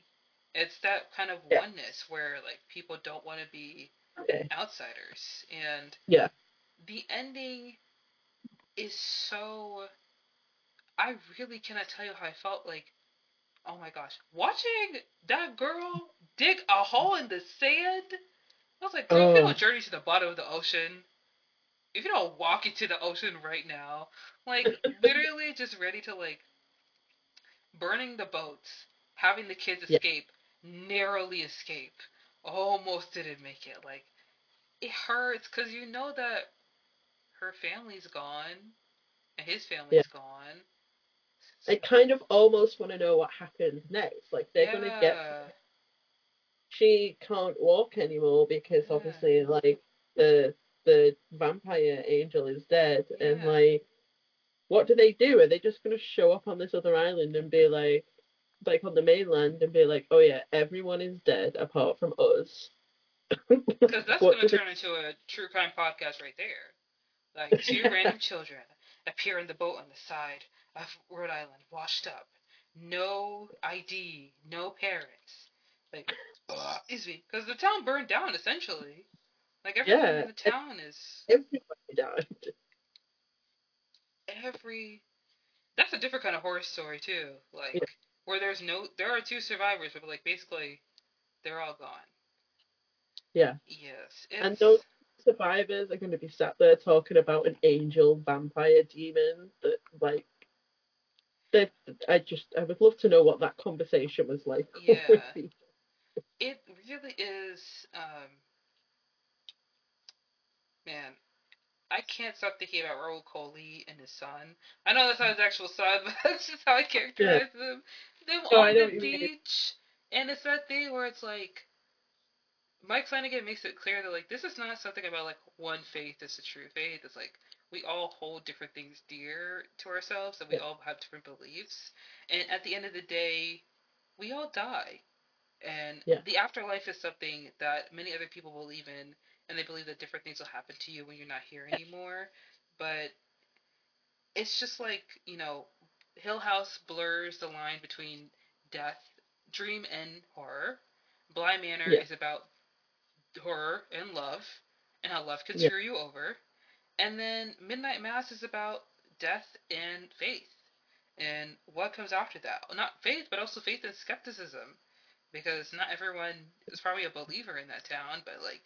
It's that kind of oneness where, like, people don't want to be outsiders. And the ending is so... I really cannot tell you how I felt, like, oh my gosh. Watching that girl dig a hole in the sand, I was like, girl, if you don't journey to the bottom of the ocean, if you don't walk into the ocean right now, like, literally just ready to, like, burning the boats, having the kids escape, narrowly escape, almost didn't make it. Like, it hurts, because you know that her family's gone, and his family's gone. I kind of almost want to know what happens next. Like, they're going to get... She can't walk anymore because, obviously, like, the vampire angel is dead. Yeah. And, like, what do they do? Are they just going to show up on this other island and be like, on the mainland and be like, oh, yeah, everyone is dead apart from us? Because that's going to turn into a true crime podcast right there. Like, two random children appear in the boat on the side of Rhode Island, washed up, no ID, no parents, like, excuse me, because the town burned down essentially, like, everyone in the town is everybody died. That's a different kind of horror story too, like where there are two survivors, but like basically they're all gone. Yeah. Yes. And those survivors are going to be sat there talking about an angel, vampire, demon that like. I would love to know what that conversation was like. Yeah, it really is. Man, I can't stop thinking about Rahul Kohli and his son. I know that's not his actual son, but that's just how I characterize them. Them on the beach, and it's that thing where it's like Mike Flanagan makes it clear that like this is not something about like one faith is the true faith. It's like. We all hold different things dear to ourselves, and we all have different beliefs. And at the end of the day, we all die. And the afterlife is something that many other people believe in, and they believe that different things will happen to you when you're not here anymore. But it's just like, you know, Hill House blurs the line between death, dream, and horror. Bly Manor is about horror and love, and how love can screw you over. And then Midnight Mass is about death and faith and what comes after that. Not faith, but also faith and skepticism, because not everyone is probably a believer in that town, but like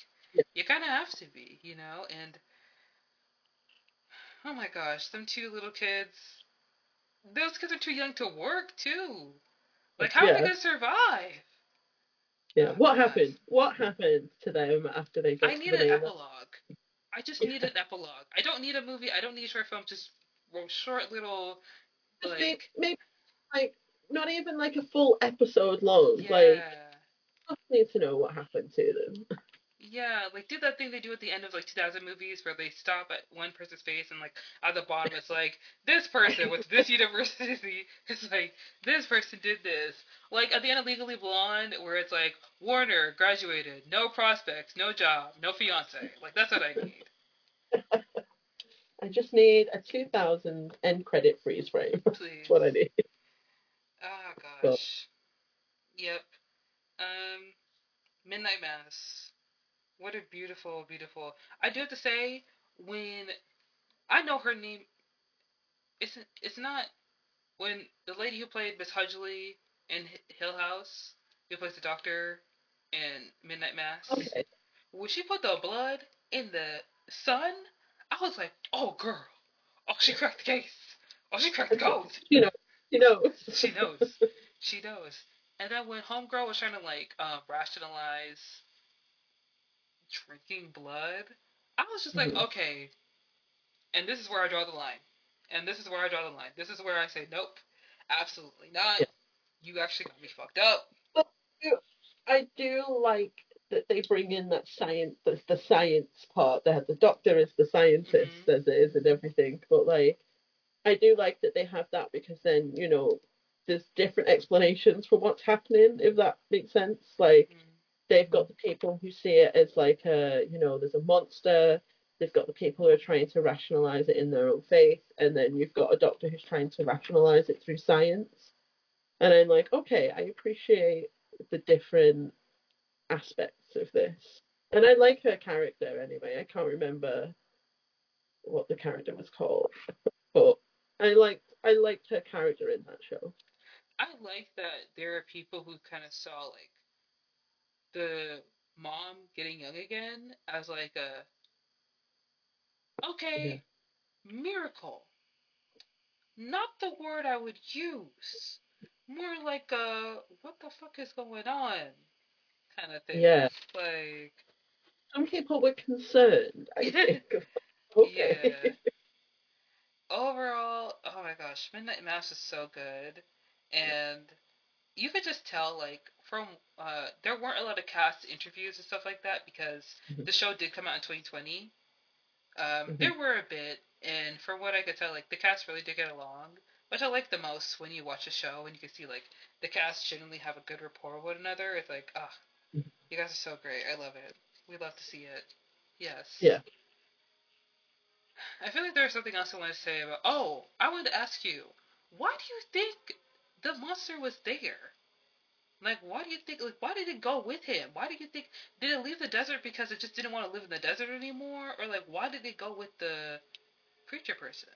you kind of have to be, you know? And oh my gosh, them two little kids, those kids are too young to work too. Like how are they going to survive? Yeah, happened? What happened to them after they got to the I need an epilogue. I just need an epilogue. I don't need a movie. I don't need a short film. Just short little, like... Maybe, like, not even, like, a full episode long. Yeah. Like, I need to know what happened to them. Yeah, like, do that thing they do at the end of, like, 2000 movies where they stop at one person's face and, like, at the bottom it's like, this person with this university is like, this person did this. Like, at the end of Legally Blonde where it's like, Warner graduated, no prospects, no job, no fiance. Like, that's what I need. I just need a 2000 end credit freeze frame. Please. That's what I need. Oh, gosh. But. Yep. Midnight Mass. What a beautiful, beautiful... I do have to say, when... I know her name... It's not... When the lady who played Miss Hudgley in Hill House, who plays the doctor in Midnight Mass, when she put the blood in the sun, I was like, oh, girl. Oh, she cracked the case. Oh, she cracked the code. She knows. And then when Homegirl was trying to, rationalize drinking blood, I was just like, okay. And this is where I draw the line. This is where I say, nope, absolutely not. Yeah. You actually got me fucked up. But I do like that they bring in that science, the science part. The doctor is the scientist, as it is and everything. But, I do like that they have that because then, there's different explanations for what's happening, if that makes sense. They've got the people who see it as there's a monster. They've got the people who are trying to rationalize it in their own faith. And then you've got a doctor who's trying to rationalize it through science. And I'm like, okay, I appreciate the different aspects of this. And I like her character anyway. I can't remember what the character was called, but I liked her character in that show. I like that there are people who kind of saw the mom getting young again as miracle. Not the word I would use. More what the fuck is going on kind of thing. Yeah. Some people were concerned, I think. Okay. Yeah. Overall, oh my gosh, Midnight Mass is so good. And you could just tell, from, there weren't a lot of cast interviews and stuff like that because the show did come out in 2020. There were a bit, and from what I could tell, the cast really did get along, which I like the most when you watch a show and you can see, the cast generally have a good rapport with one another. It's you guys are so great. I love it. We love to see it. Yes. Yeah. I feel like there was something else I wanted to say about... Oh, I wanted to ask you, why do you think the monster was there? Why do you think... why did it go with him? Why do you think... Did it leave the desert because it just didn't want to live in the desert anymore? Or, why did it go with the creature person?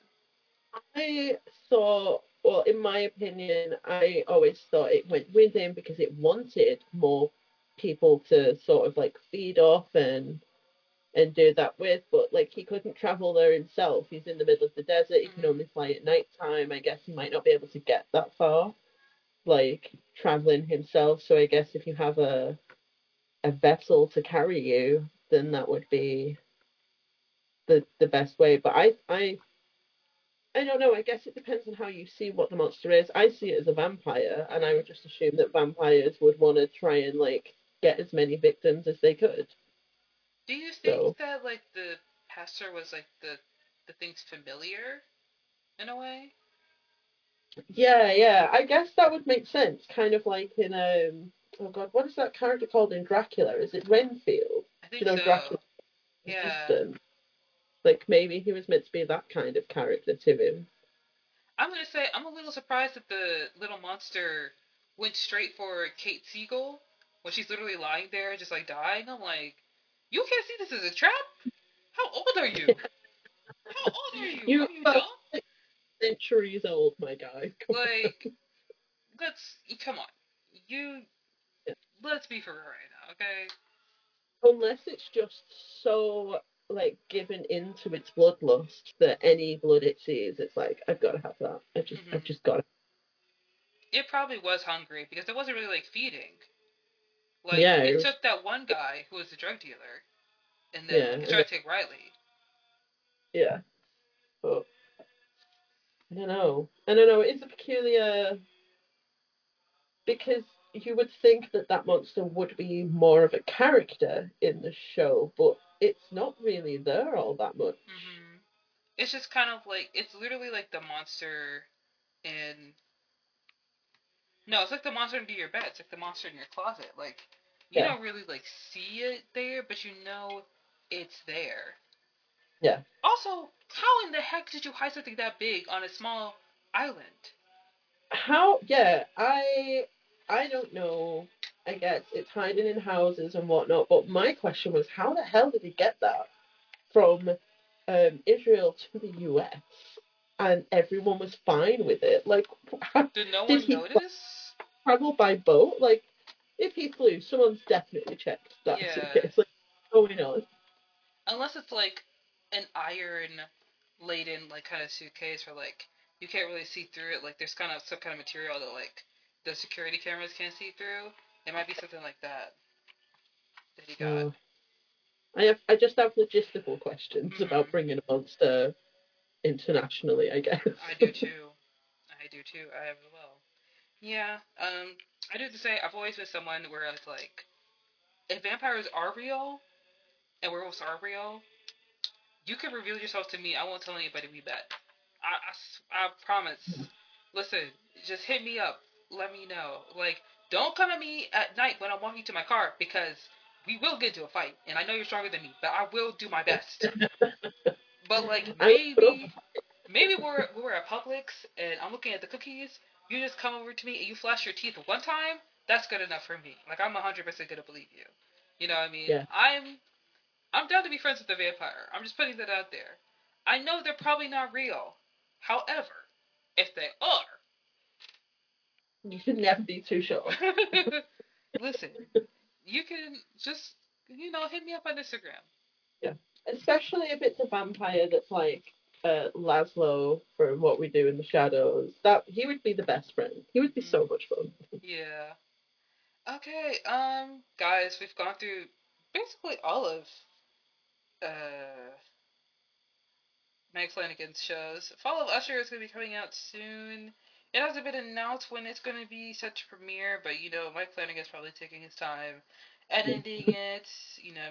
I thought... Well, in my opinion, I always thought it went with him because it wanted more people to sort of, feed off and do that with, but he couldn't travel there himself. He's in the middle of the desert. He can only fly at night time. I guess he might not be able to get that far traveling himself, so I guess if you have a vessel to carry you, then that would be the best way. But I don't know, I guess it depends on how you see what the monster is. I see it as a vampire, and I would just assume that vampires would want to try and get as many victims as they could. Do you think that, the pastor was, the thing's familiar, in a way? Yeah, I guess that would make sense, kind of in, oh god, what is that character called in Dracula? Is it Renfield? I think so. Dracula's assistant. Maybe he was meant to be that kind of character to him. I'm gonna say, I'm a little surprised that the little monster went straight for Kate Siegel, when she's literally lying there, just, dying. I'm like... You can't see this as a trap? How old are you? Are you dumb? Centuries old, my guy. Come on. Let's be for real right now, okay? Unless it's just so, given into its bloodlust that any blood it sees, it's I've got to have that. I've just got to. It probably was hungry because it wasn't really, feeding. It took that one guy who was a drug dealer, and then it tried to take Riley. Yeah. But, I don't know, it's a peculiar... Because you would think that monster would be more of a character in the show, but it's not really there all that much. Mm-hmm. It's just kind of it's literally the monster in... No, it's the monster under your bed. It's the monster in your closet. You don't really, see it there, but you know it's there. Yeah. Also, how in the heck did you hide something that big on a small island? How? Yeah, I don't know. I guess it's hiding in houses and whatnot, but my question was, how the hell did he get that from Israel to the U.S.? And everyone was fine with it. Did no one notice? Travel by boat? If he flew, someone's definitely checked that. Yeah. It's going on. Unless it's an iron laden, like, kind of suitcase where, like, you can't really see through it. Like, there's kind of some kind of material that, like, the security cameras can't see through. It might be something like that that he got. I just have logistical questions about bringing a monster internationally, I guess. I do too. I have as well. Yeah. I do have to say, I've always been someone where I was like, if vampires are real and werewolves are real, you can reveal yourself to me. I won't tell anybody we met. I promise. Listen, just hit me up. Let me know. Like, don't come at me at night when I'm walking to my car, because we will get into a fight. And I know you're stronger than me, but I will do my best. But, like, maybe we're at Publix and I'm looking at the cookies. You just come over to me and you flash your teeth one time. That's good enough for me. Like, I'm 100% gonna believe you. You know what I mean? Yeah. I'm down to be friends with the vampire. I'm just putting that out there. I know they're probably not real. However, if they are, you should never be too sure. Listen, you can just, hit me up on Instagram. Yeah. Especially if it's a vampire that's like Laszlo from What We Do in the Shadows. That he would be the best friend. He would be so much fun. Yeah. Okay, guys, we've gone through basically all of Mike Flanagan's shows. Fall of Usher is going to be coming out soon. It hasn't been announced when it's going to be set to premiere, but, Mike Flanagan's probably taking his time editing it,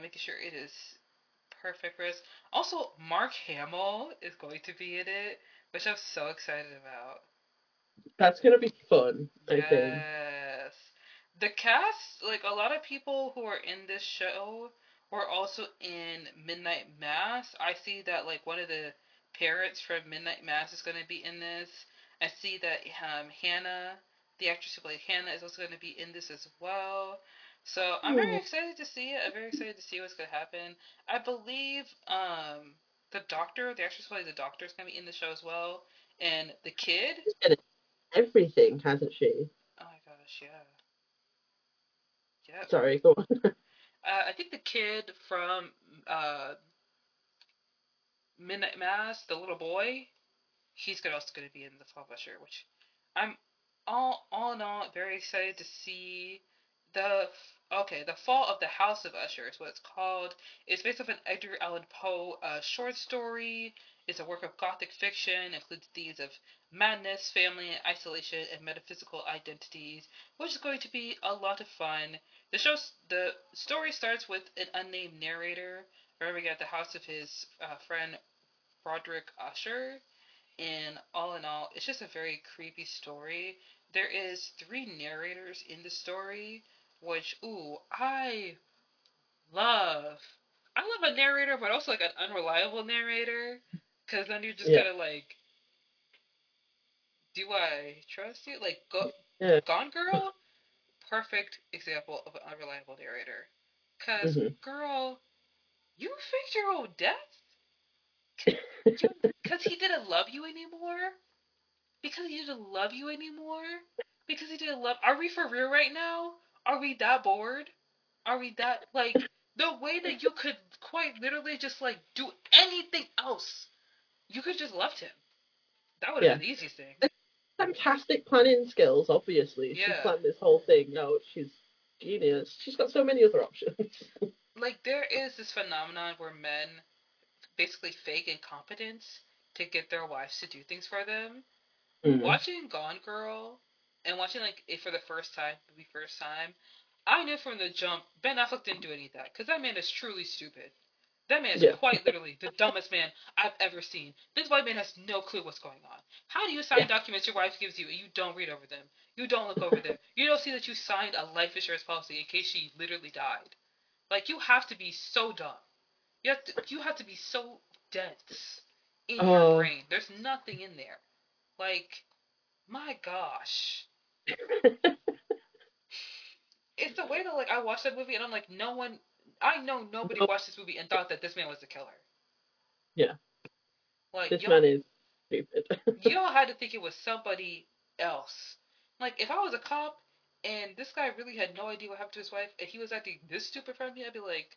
making sure it is perfect for us. Also, Mark Hamill is going to be in it, which I'm so excited about. That's going to be fun, I think. Yes. The cast, like, a lot of people who are in this show were also in Midnight Mass. I see that, like, one of the parents from Midnight Mass is going to be in this. I see that Hannah, the actress who played Hannah, is also going to be in this as well. So I'm very excited to see it. I'm very excited to see what's going to happen. I believe the actress who plays the doctor, is going to be in the show as well. And the kid. She's been in everything, hasn't she? Oh my gosh, yeah. Yep. Sorry, go on. I think the kid from Midnight Mass, the little boy, he's also going to be in the Fall of Usher, which I'm all in all very excited to see. The Fall of the House of Usher is what it's called. It's based off an Edgar Allan Poe short story. It's a work of gothic fiction, includes themes of madness, family, and isolation, and metaphysical identities, which is going to be a lot of fun. The story starts with an unnamed narrator arriving at the house of his friend Roderick Usher. And all in all, it's just a very creepy story. There is 3 narrators in the story, which, I love a narrator, but also, like, an unreliable narrator, because then you're just kind of like, do I trust you? Like, Gone Girl? Perfect example of an unreliable narrator. Because, girl, you faked your own death? Because he didn't love you anymore? Because he didn't love... Are we for real right now? Are we that bored? Are we that... Like, the way that you could quite literally just, like, do anything else. You could just loved him. That would have been the easiest thing. Fantastic planning skills, obviously. Yeah. She planned this whole thing out. She's genius. She's got so many other options. Like, there is this phenomenon where men... basically fake incompetence to get their wives to do things for them. Watching Gone Girl and watching like it for the first time, I knew from the jump Ben Affleck didn't do any of that, because that man is truly stupid. That man is quite literally the dumbest man I've ever seen. This white man has no clue what's going on. How do you sign documents your wife gives you and you don't read over them? You don't look over them. You don't see that you signed a life insurance policy in case she literally died. Like, you have to be so dumb. You have to be so dense in your brain. There's nothing in there. Like, my gosh. It's the way that, like, I watched that movie and I'm like, nobody watched this movie and thought that this man was the killer. Yeah. Like, this man is stupid. Y'all had to think it was somebody else. Like, if I was a cop and this guy really had no idea what happened to his wife and he was acting this stupid in front of me, I'd be like,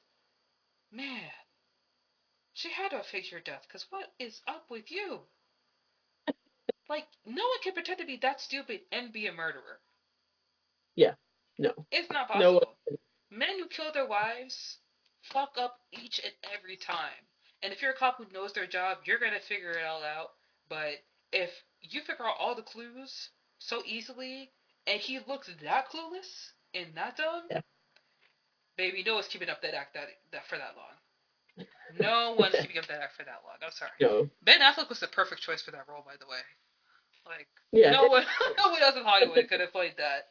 man, She had to have faked your death, because what is up with you? Like, no one can pretend to be that stupid and be a murderer. Yeah, no. It's not possible. No. Men who kill their wives fuck up each and every time. And if you're a cop who knows their job, you're going to figure it all out. But if you figure out all the clues so easily, and he looks that clueless and that dumb, yeah. Baby, no one's keeping up that act that for that long. No one's keeping up that act for that long. I'm sorry. No. Ben Affleck was the perfect choice for that role, by the way. Like, yeah, no one else in Hollywood could have played that.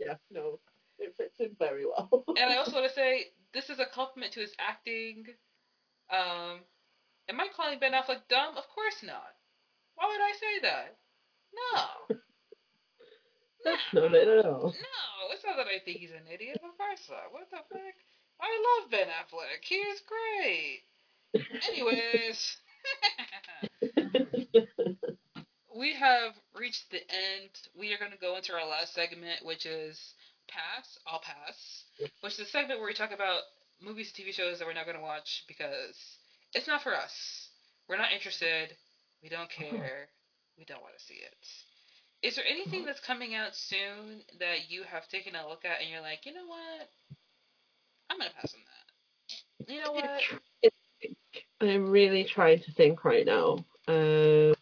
Yeah, no. It fits in very well. And I also want to say, this is a compliment to his acting. Am I calling Ben Affleck dumb? Of course not. Why would I say that? No. That's not it at all. No, it's not that I think he's an idiot. Of course not. What the fuck? I love Ben Affleck. He is great. Anyways, we have reached the end. We are going to go into our last segment, which is Pass, I'll Pass, which is a segment where we talk about movies and TV shows that we're not going to watch because it's not for us. We're not interested. We don't care. We don't want to see it. Is there anything that's coming out soon that you have taken a look at and you're like, you know what? I'm going to pass on that. You know what? I'm really trying to think right now. To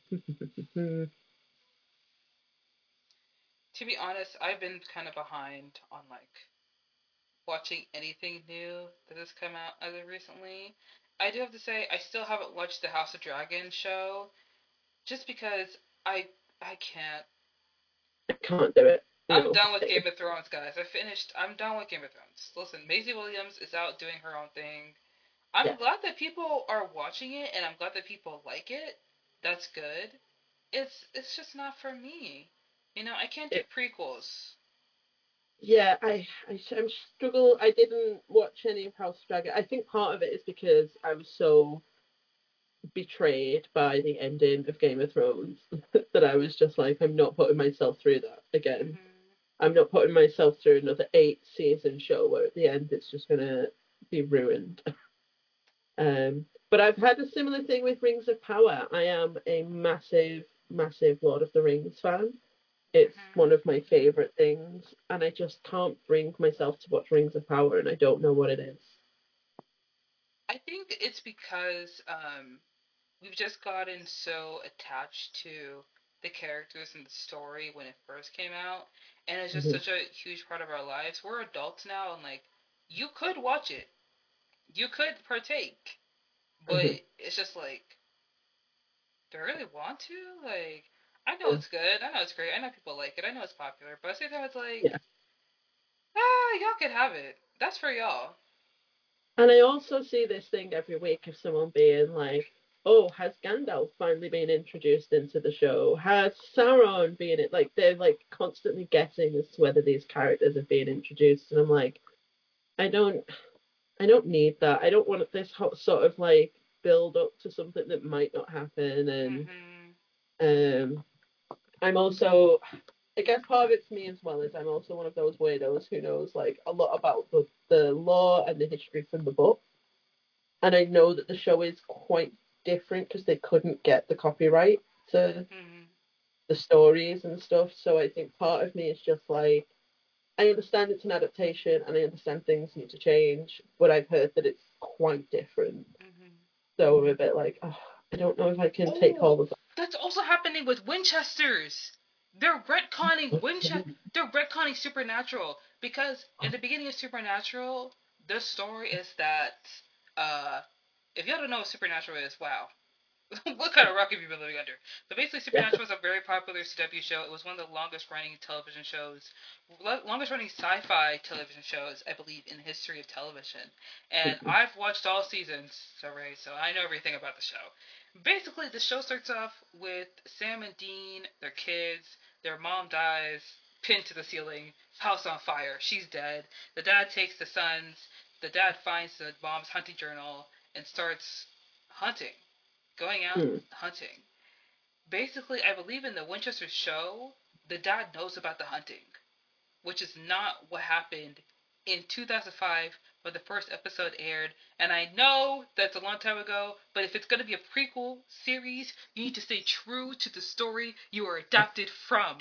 be honest, I've been kind of behind on, like, watching anything new that has come out other recently. I do have to say, I still haven't watched the House of Dragon show just because I can't. I can't do it. I'm done with Game of Thrones, guys. I'm done with Game of Thrones. Listen, Maisie Williams is out doing her own thing. I'm glad that people are watching it, and I'm glad that people like it. That's good. It's just not for me. You know, I can't do prequels. Yeah, I struggle. I didn't watch any of House of Dragon. I think part of it is because I was so betrayed by the ending of Game of Thrones that I was just like, I'm not putting myself through that again. Mm-hmm. I'm not putting myself through another 8-season show where at the end it's just going to be ruined. But I've had a similar thing with Rings of Power. I am a massive, massive Lord of the Rings fan. It's one of my favourite things. And I just can't bring myself to watch Rings of Power, and I don't know what it is. I think it's because we've just gotten so attached to the characters and the story when it first came out. And it's just such a huge part of our lives. We're adults now, and, like, you could watch it. You could partake. But it's just, like, do I really want to? Like, I know it's good. I know it's great. I know people like it. I know it's popular. But at the same time, it's like, y'all could have it. That's for y'all. And I also see this thing every week of someone being like, oh, has Gandalf finally been introduced into the show? Has Sauron been it? Like, they're like constantly guessing as to whether these characters have been introduced, and I'm like, I don't need that. I don't want this hot sort of like build up to something that might not happen. And I'm also, I guess part of it for me as well is I'm also one of those weirdos who knows like a lot about the lore and the history from the book, and I know that the show is quite different because they couldn't get the copyright to the stories and stuff. So I think part of me is just like, I understand it's an adaptation and I understand things need to change, but I've heard that it's quite different. So I'm a bit like, oh, I don't know if I can take all of that. That's also happening with Winchesters. They're retconning Winchester. They're retconning Supernatural, because in the beginning of Supernatural, the story is that if y'all don't know what Supernatural is, wow. What kind of rock have you been living under? But basically, Supernatural was a very popular CW show. It was one of the longest-running television shows, longest-running sci-fi television shows, I believe, in the history of television. And I've watched all seasons, so I know everything about the show. Basically, the show starts off with Sam and Dean, their kids, their mom dies, pinned to the ceiling, house on fire, she's dead. The dad takes the sons. The dad finds the mom's hunting journal and starts hunting, going out hunting. Basically, I believe in the Winchester show, the dad knows about the hunting, which is not what happened in 2005 where the first episode aired. And I know that's a long time ago, but if it's going to be a prequel series, you need to stay true to the story you are adopted from.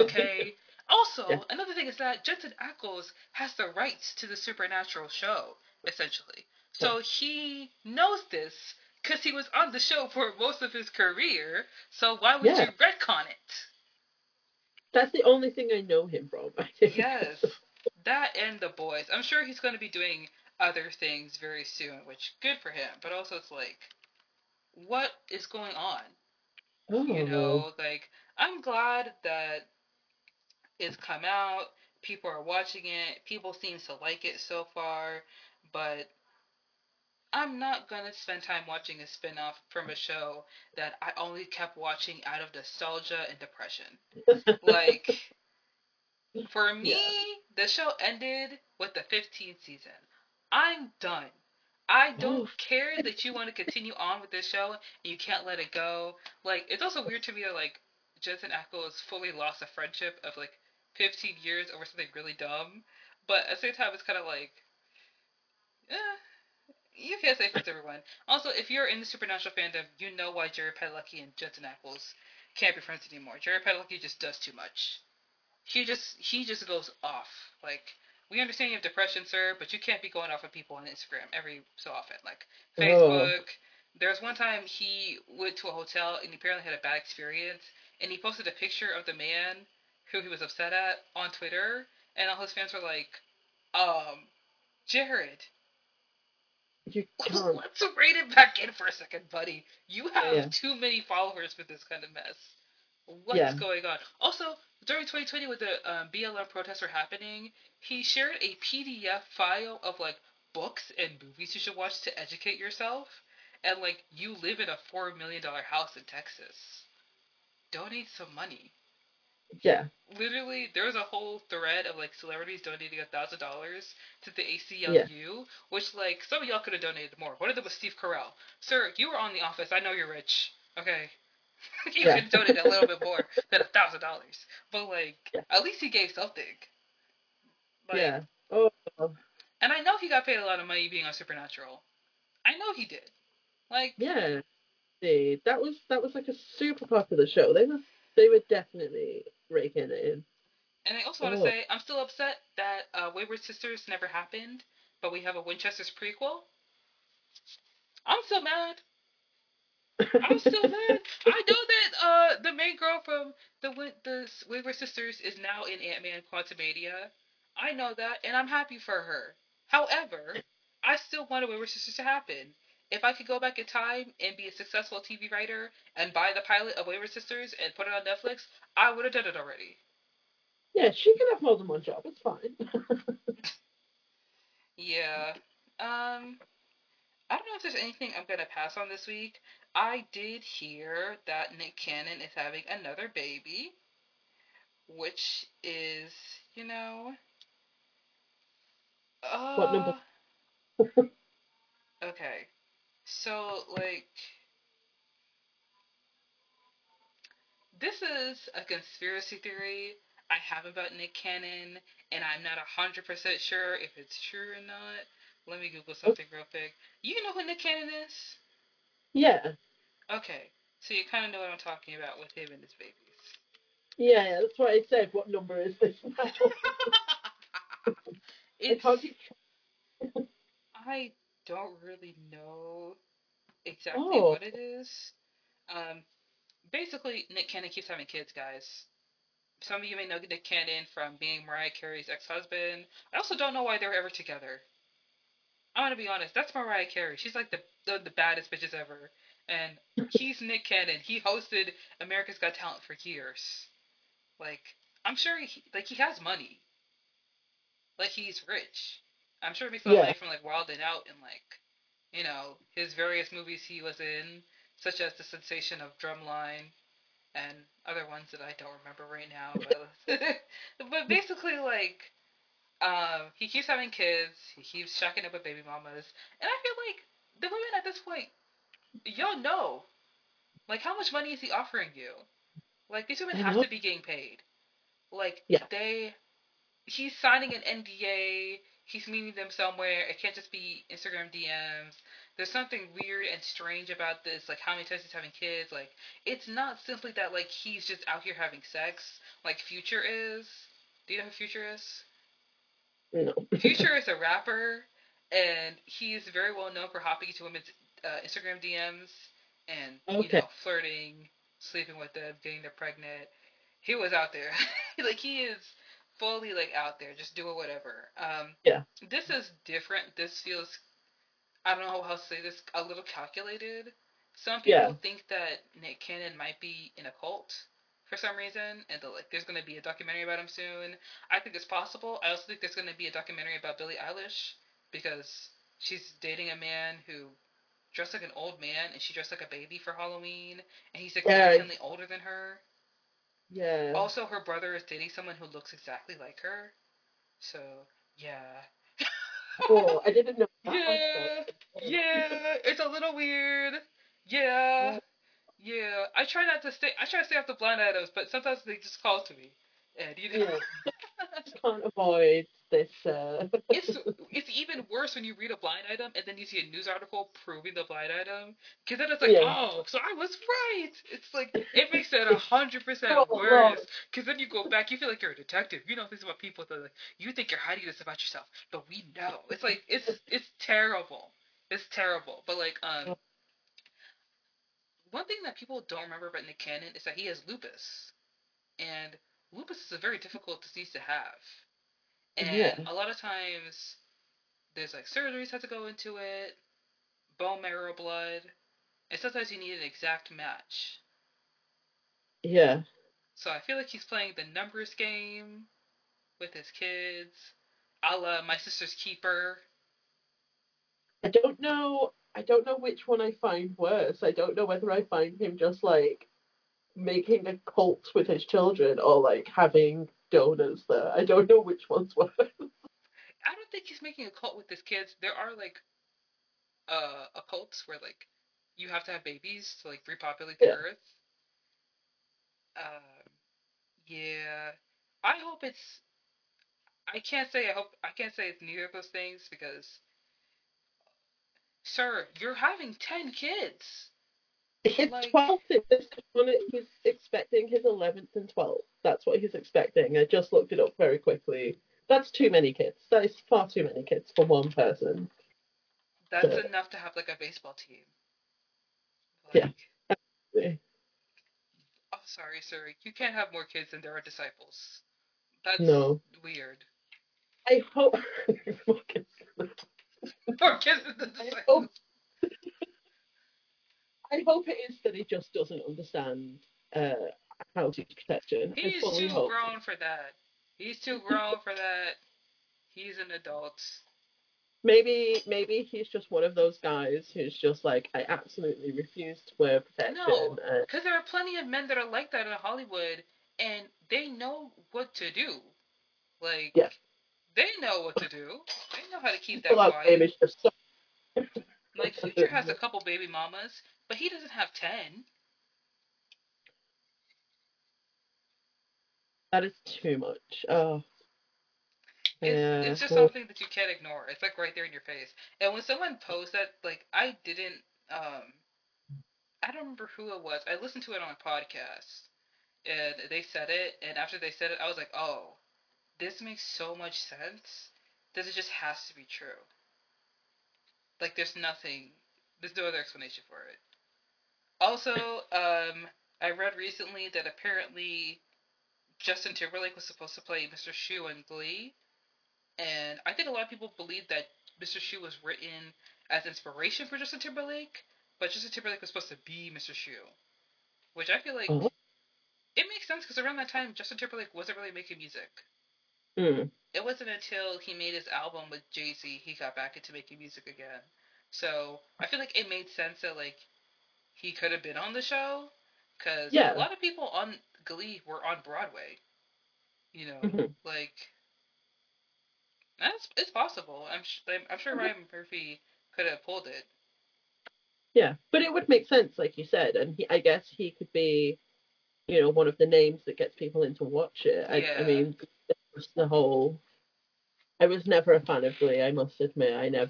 Okay? Also, another thing is that Jensen Ackles has the rights to the Supernatural show, essentially. So he knows this because he was on the show for most of his career. So why would you retcon it? That's the only thing I know him from. Yes. That and The Boys. I'm sure he's going to be doing other things very soon, which good for him. But also it's like, what is going on? Oh. You know, like, I'm glad that it's come out. People are watching it. People seem to like it so far. But I'm not going to spend time watching a spinoff from a show that I only kept watching out of nostalgia and depression. Like, for me, the show ended with the 15th season. I'm done. I don't care that you want to continue on with this show and you can't let it go. Like, it's also weird to me that, like, Jensen Ackles fully lost a friendship of, like, 15 years over something really dumb. But at the same time, it's kind of like, you can't say for everyone. Also, if you're in the Supernatural fandom, you know why Jerry Padalecki and Jensen Ackles can't be friends anymore. Jerry Padalecki just does too much. He just goes off. Like, we understand you have depression, sir, but you can't be going off of people on Instagram every so often. Like, Facebook. There was one time he went to a hotel and he apparently had a bad experience, and he posted a picture of the man who he was upset at on Twitter, and all his fans were like, Jared, let's rein it back in for a second, buddy. You have too many followers for this kind of mess. What's going on? Also, during 2020, with the BLM protests were happening, he shared a PDF file of, like, books and movies you should watch to educate yourself. And, like, you live in a $4 million house in Texas. Donate some money. Yeah. Literally, there was a whole thread of, like, celebrities donating $1,000 to the ACLU, which, like, some of y'all could have donated more. One of them was Steve Carell. Sir, you were on The Office. I know you're rich. Okay. You could donate a little bit more than $1,000. But, like, at least he gave something. Like, oh. And I know he got paid a lot of money being on Supernatural. I know he did. Like, that was like a super popular show. They were definitely raking it in. And I also want to say, I'm still upset that Wayward Sisters never happened, but we have a Winchester's prequel. I'm so mad. I'm so mad. I know that the main girl from the Wayward Sisters is now in Ant-Man Quantumania. I know that, and I'm happy for her. However, I still wanted Wayward Sisters to happen. If I could go back in time and be a successful TV writer and buy the pilot of Wayward Sisters and put it on Netflix, I would have done it already. Yeah, she can have more than one job. It's fine. I don't know if there's anything I'm going to pass on this week. I did hear that Nick Cannon is having another baby, which is, you know... what number? Okay. So, like, this is a conspiracy theory I have about Nick Cannon, and I'm not 100% sure if it's true or not. Let me Google something real quick. You know who Nick Cannon is? Yeah. Okay, so you kind of know what I'm talking about with him and his babies. Yeah, that's what I said. What number is this now? I don't really know exactly what it is. Basically, Nick Cannon keeps having kids, guys. Some of you may know Nick Cannon from being Mariah Carey's ex-husband. I also don't know why they were ever together. I'm gonna be honest, that's Mariah Carey. She's like the baddest bitches ever. And he's Nick Cannon. He hosted America's Got Talent for years. Like, I'm sure he has money. Like, he's rich. I'm sure it makes a lot of money from, like, Wild and Out and, like, you know, his various movies he was in, such as The Sensation of Drumline and other ones that I don't remember right now. But basically, like, he keeps having kids. He keeps shacking up with baby mamas. And I feel like the women at this point, y'all know. Like, how much money is he offering you? Like, these women have to be getting paid. Like, he's signing an NDA. he's meeting them somewhere. It can't just be Instagram DMs. There's something weird and strange about this, like, how many times he's having kids. Like, it's not simply that, like, he's just out here having sex, like Future is. Do you know who Future is? No. Future is a rapper, and he is very well known for hopping into women's Instagram DMs and, you know, flirting, sleeping with them, getting them pregnant. He was out there. Like, he is fully, like, out there, just doing whatever. Yeah. This is different. This feels, I don't know how else to say this, a little calculated. Some people think that Nick Cannon might be in a cult for some reason, and like, there's going to be a documentary about him soon. I think it's possible. I also think there's going to be a documentary about Billie Eilish, because she's dating a man who dressed like an old man, and she dressed like a baby for Halloween, and he's significantly older than her. Yeah. Also, her brother is dating someone who looks exactly like her. So, yeah. Cool. I didn't know that. Yeah. It's a little weird. Yeah. I try to stay off the blind items, but sometimes they just call to me. And, you know. Can't avoid this. It's even worse when you read a blind item and then you see a news article proving the blind item, because then it's like, oh, so I was right. It's like, it makes it 100% worse, because then you go back, you feel like you're a detective. You know things about people that, like, you think you're hiding this about yourself, but we know. It's like, it's terrible. It's terrible. But like, one thing that people don't remember about Nick Cannon is that he has lupus, and lupus is a very difficult disease to have. And a lot of times there's like surgeries have to go into it, bone marrow, blood, and sometimes you need an exact match. Yeah. So I feel like he's playing the numbers game with his kids, a la My Sister's Keeper. I don't know which one I find worse. I don't know whether I find him just like making a cult with his children, or like having donors there. I don't know which one's worse. I don't think he's making a cult with his kids. There are like a cult where like you have to have babies to like repopulate the earth. I hope it's. I can't say it's neither of those things, because, sir, you're having 10 kids. His 12th in this one, he's expecting his 11th and 12th. That's what he's expecting. I just looked it up very quickly. That's too many kids. That is far too many kids for one person. That's enough to have, like, a baseball team. Like, yeah. Absolutely. Oh, sorry, sir. You can't have more kids than there are disciples. That's weird. I hope... more kids than the disciples. I hope it is that he just doesn't understand how to use protection. He's too grown for that. He's too grown for that. He's an adult. Maybe he's just one of those guys who's just like, I absolutely refuse to wear protection. No, because there are plenty of men that are like that in Hollywood, and they know what to do. Like, they know what to do. They know how to keep that quiet. Like, Future has a couple baby mamas, but he doesn't have 10. That is too much. Oh. It's just something that you can't ignore. It's, like, right there in your face. And when someone posts that, like, I didn't, I don't remember who it was. I listened to it on a podcast, and they said it, and after they said it, I was like, oh, this makes so much sense that it just has to be true. Like, there's no other explanation for it. Also, I read recently that apparently Justin Timberlake was supposed to play Mr. Shu in Glee, and I think a lot of people believe that Mr. Shu was written as inspiration for Justin Timberlake, but Justin Timberlake was supposed to be Mr. Shu, which I feel like it makes sense, because around that time, Justin Timberlake wasn't really making music. Mm. It wasn't until he made his album with Jay-Z he got back into making music again. So I feel like it made sense that like he could have been on the show, because a lot of people on Glee were on Broadway. You know, like it's possible. I'm sure Ryan Murphy could have pulled it. Yeah, but it would make sense, like you said, and I guess he could be, you know, one of the names that gets people in to watch it. I mean. The whole I was never a fan of Glee, I must admit. I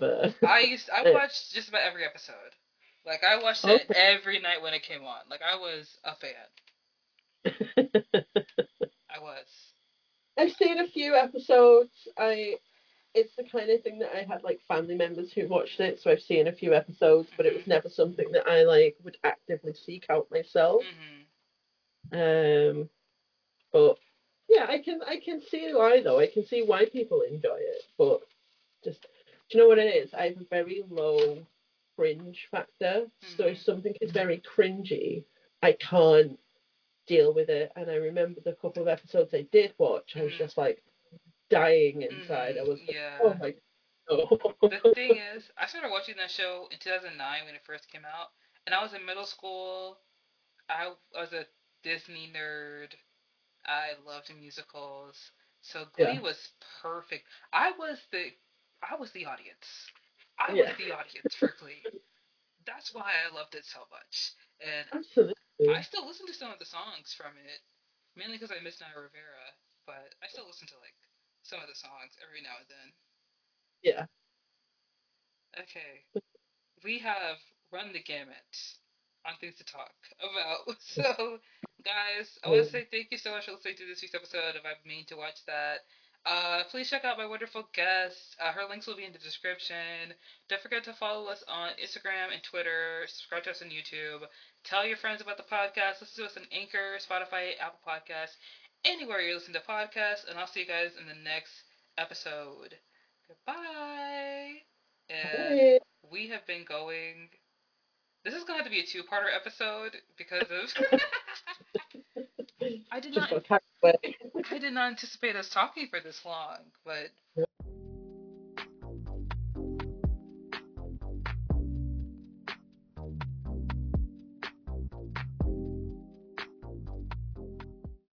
watched just about every episode. Like, I watched it every night when it came on. Like, I was a fan. I was. I've seen a few episodes. It's the kind of thing that I had, like, family members who watched it, so I've seen a few episodes, but it was never something that I, like, would actively seek out myself. Mm-hmm. But, yeah, I can see why, though. I can see why people enjoy it, but just, do you know what it is? I have a very low cringe factor, so if something is very cringy, I can't deal with it, and I remember the couple of episodes I did watch, I was just, like, dying inside. I was like, oh my god. The thing is, I started watching that show in 2009 when it first came out, and I was in middle school. I was a Disney nerd. I loved musicals, so Glee was perfect. I was the audience. I was the audience for Glee. That's why I loved it so much, and absolutely. I still listen to some of the songs from it, mainly because I miss Naya Rivera, but I still listen to like some of the songs every now and then. Yeah. Okay. We have run the gamut on things to talk about. So, guys, I want to say thank you so much for listening to this week's episode of I Mean to Watch That. Please check out my wonderful guest. Her links will be in the description. Don't forget to follow us on Instagram and Twitter. Subscribe to us on YouTube. Tell your friends about the podcast. Listen to us on Anchor, Spotify, Apple Podcasts, anywhere you listen to podcasts, and I'll see you guys in the next episode. Goodbye. And Bye. We have been going. This is gonna have to be a two-parter episode because of I did not anticipate us talking for this long, but